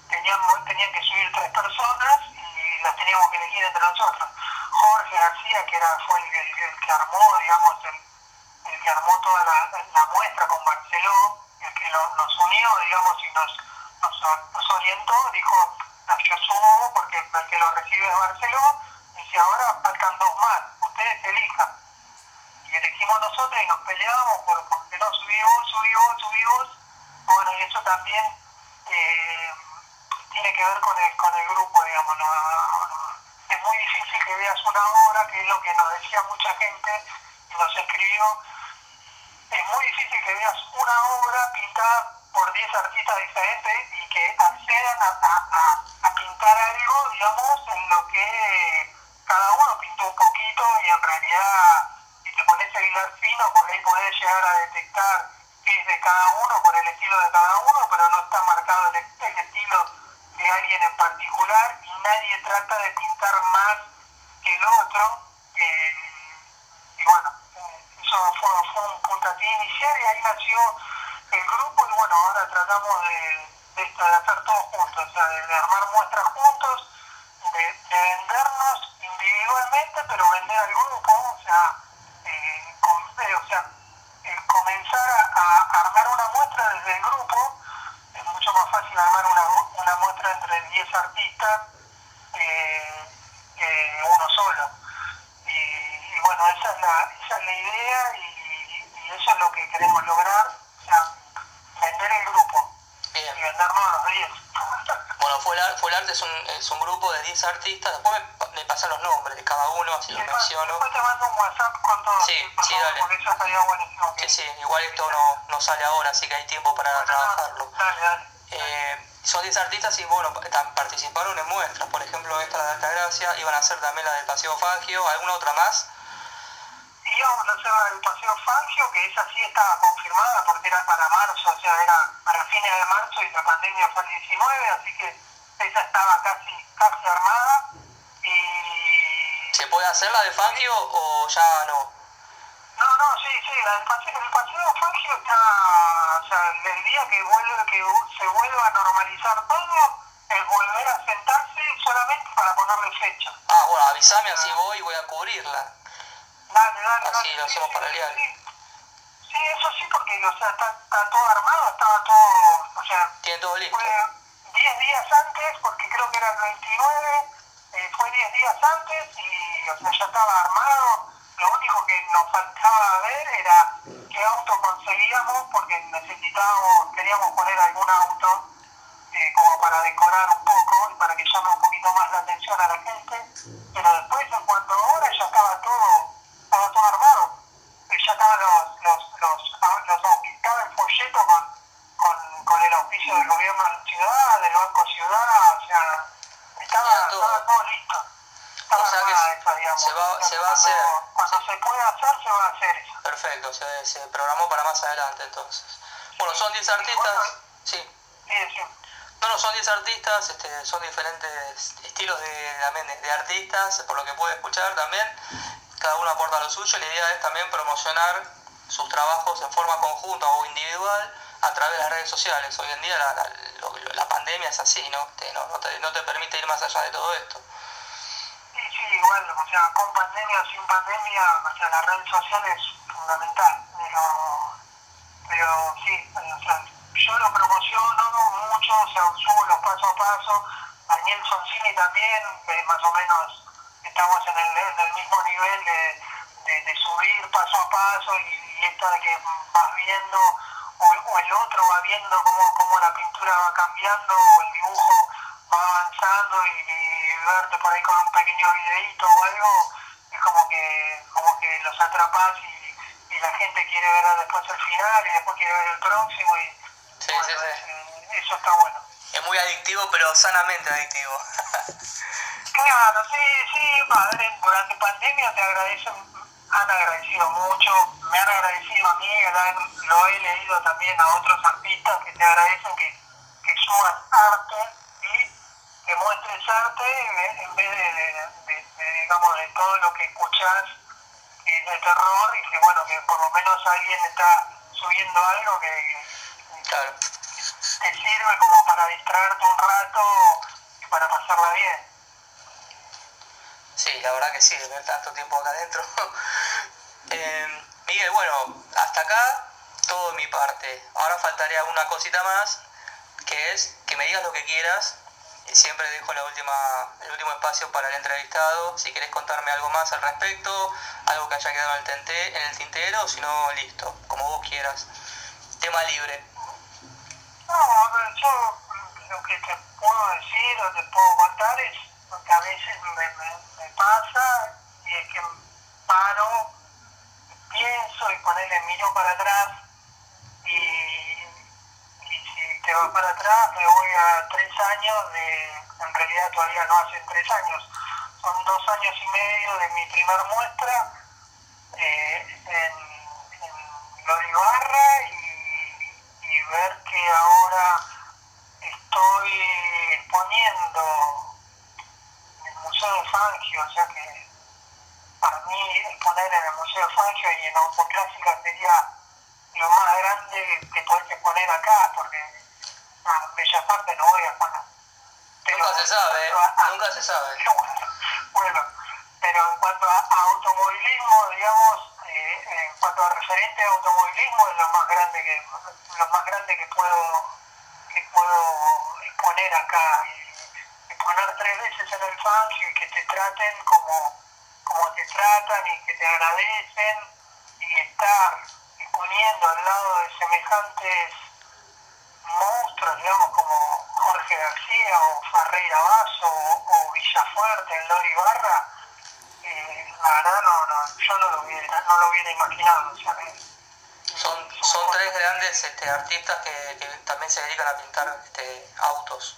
tenían que subir 3 personas y las teníamos que elegir entre nosotros. Jorge García, que fue el que armó, digamos, el que armó toda la muestra con Barceló, el que nos unió, digamos, y nos orientó, dijo, yo subo porque el que lo recibe es Barceló, y si ahora faltan 2 más, ustedes elijan. Y elegimos nosotros y nos peleábamos porque no subí vos. Bueno, y eso también tiene que ver con el grupo, digamos, es muy difícil que veas una obra, que es lo que nos decía mucha gente, nos escribió, es muy difícil que veas una obra pintada por 10 artistas diferentes y que accedan a pintar algo, digamos, en lo que cada uno pintó un poquito, y en realidad, si te pones a hilar fino, por ahí podés llegar a detectar qué es de cada uno, por el estilo de cada uno, pero no está marcado el estilo de alguien en particular, y nadie trata de pintar más que el otro. Y bueno, eso fue un puntapié inicial, y ahí nació el grupo, y bueno, ahora tratamos de hacer todo juntos, o sea, de armar muestras juntos, de vendernos individualmente, pero vender al grupo, comenzar a armar una muestra desde el grupo. Es mucho más fácil armar una muestra entre 10 artistas que uno solo. Y bueno, esa es la idea, y eso es lo que queremos lograr, o sea, vender el grupo. Bien. Y vendernos a los 10. Bueno, Polar es un grupo de 10 artistas, después me pasan los nombres de cada uno, así los menciono. Después te mando un WhatsApp con todos. Sí, dale. Porque eso estaría buenísimo. Sí, igual esto no sale ahora, así que hay tiempo para trabajarlo. Dale. Son 10 artistas y bueno, participaron en muestras, por ejemplo esta de Altagracia, iban a hacer también la del Paseo Fangio, ¿alguna otra más? Íbamos a hacer la del Paseo Fangio, que esa sí estaba confirmada porque era para marzo, o sea, era para fines de marzo y la pandemia fue el 19, así que esa estaba casi armada. Y ¿se puede hacer la de Fangio o ya no? No, sí, el paseo Fangio está, o sea, el día que se vuelva a normalizar todo, es volver a sentarse solamente para ponerle fecha. Ah, bueno, avísame así voy a cubrirla. Dale. Así lo hacemos paralelo. Sí, eso sí, porque, o sea, está todo armado, estaba todo, o sea... Tiene todo listo. Fue 10 días antes, porque creo que era el 29, fue 10 días antes y, o sea, ya estaba armado. Lo único que nos faltaba ver era qué auto conseguíamos, porque queríamos poner algún auto como para decorar un poco y para que llame un poquito más la atención a la gente, pero después en cuanto a horas ya estaba todo armado, ya estaban los auspiciaba el folleto con el auspicio del gobierno de la ciudad, del banco ciudad, o sea, estaba todo listo. O sea que se va a hacer eso. Perfecto, se programó para más adelante entonces. Bueno, son 10 artistas. Bueno, sí. No, son 10 artistas, son diferentes estilos de artistas, por lo que pude escuchar también. Cada uno aporta lo suyo. La idea es también promocionar sus trabajos en forma conjunta o individual a través de las redes sociales. Hoy en día la pandemia es así, ¿no? No te permite ir más allá de todo esto. Sí, igual, o sea, con pandemia o sin pandemia, o sea, la red social es fundamental, pero sí, o sea, yo lo promociono mucho, o sea, subo los paso a paso. Daniel Solcini también, más o menos estamos en el mismo nivel de subir paso a paso y esto de que vas viendo o el otro va viendo cómo la pintura va cambiando o el dibujo va avanzando y verte por ahí con un pequeño videíto o algo, es como que los atrapas y la gente quiere ver después el final y después quiere ver el próximo y sí, bueno, sí. Eso está bueno. Es muy adictivo, pero sanamente adictivo. Claro, sí, padre, durante pandemia han agradecido mucho, me han agradecido a mí, lo he leído también a otros artistas que te agradecen que suban arte y que muestres arte en vez de digamos, de todo lo que escuchás que es de terror y que, bueno, que por lo menos alguien está subiendo algo que claro, te sirve como para distraerte un rato y para pasarla bien. Sí, la verdad que sí, tener tanto tiempo acá adentro. Miguel, bueno, hasta acá todo de mi parte. Ahora faltaría una cosita más, que es que me digas lo que quieras. Siempre dejo el último espacio para el entrevistado. Si querés contarme algo más al respecto, algo que haya quedado en el tintero, si no, listo, como vos quieras. Tema libre. No, a ver, yo lo que te puedo decir o te puedo contar es que a veces me pasa y es que paro, pienso y ponerle miro para atrás y si te vas para atrás me voy a 3 años en realidad todavía no hace 3 años, son 2 años y medio de mi primer muestra en lo de Ibarra y ver que ahora estoy exponiendo en el Museo de Fangio, o sea que para mí exponer en el Museo de Fangio y en Autoclásica sería lo más grande que podés exponer acá, porque a Bellas Artes no voy a exponer. Pero nunca se sabe, nunca se sabe. Bueno, pero en cuanto a automovilismo, digamos, en cuanto a referente a automovilismo es lo más grande que puedo exponer acá. Exponer 3 veces en el Fangio y que te traten como te tratan y que te agradecen y estar exponiendo al lado de semejantes monstruos, digamos, como Jorge García o Ferreira Basso o Villafuerte en Lori Barra, la verdad yo no lo hubiera imaginado. O sea, son 3 grandes artistas que también se dedican a pintar autos.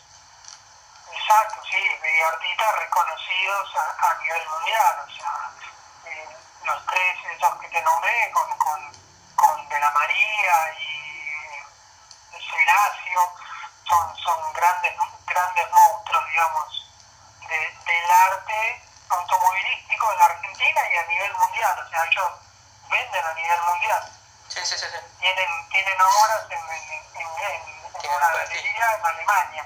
Exacto, sí, de artistas reconocidos a nivel mundial, o sea, los 3 esos que te nombré, con De la María y Serasio, son grandes monstruos, digamos, del arte automovilístico en la Argentina y a nivel mundial, o sea, ellos venden a nivel mundial. Sí. Tienen obras en una galería en Alemania.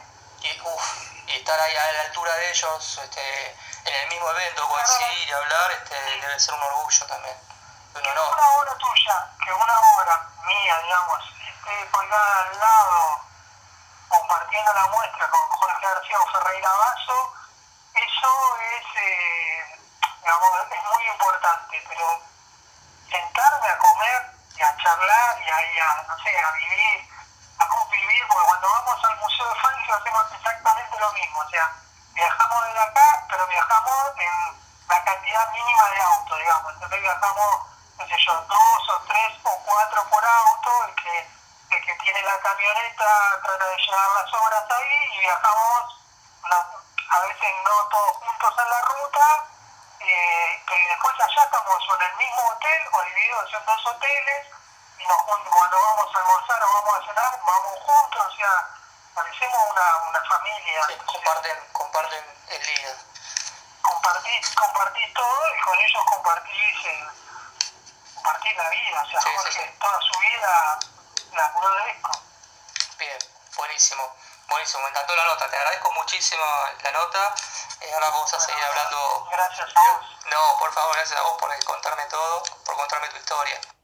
Y estar ahí a la altura de ellos, en el mismo evento, coincidir y hablar, debe ser un orgullo también. Una obra tuya, que una obra mía, digamos, esté colgada al lado, compartiendo la muestra con Jorge García o Ferreira Basso, eso es muy importante, pero sentarme a comer y a charlar a vivir, a convivir, porque cuando vamos al Museo de Fangio hacemos exactamente lo mismo, o sea, viajamos desde acá, pero viajamos en la cantidad mínima de autos, digamos, entonces viajamos, no sé yo, 2 o 3 o 4 por auto, el que tiene la camioneta trata de llevar las obras ahí y viajamos, a veces no todos juntos en la ruta, y después allá estamos o en el mismo hotel o divididos en 2 hoteles, y cuando vamos a almorzar o vamos a cenar, vamos juntos, o sea, parecemos una familia. Sí, comparten el día. Compartís todo y con ellos compartís la vida, o sea, sí, porque sí. Toda su vida la curó de disco. Bien, buenísimo, me encantó la nota, te agradezco muchísimo la nota. Ahora vamos a seguir hablando. Gracias a vos. No, por favor, gracias a vos por contarme todo, por contarme tu historia.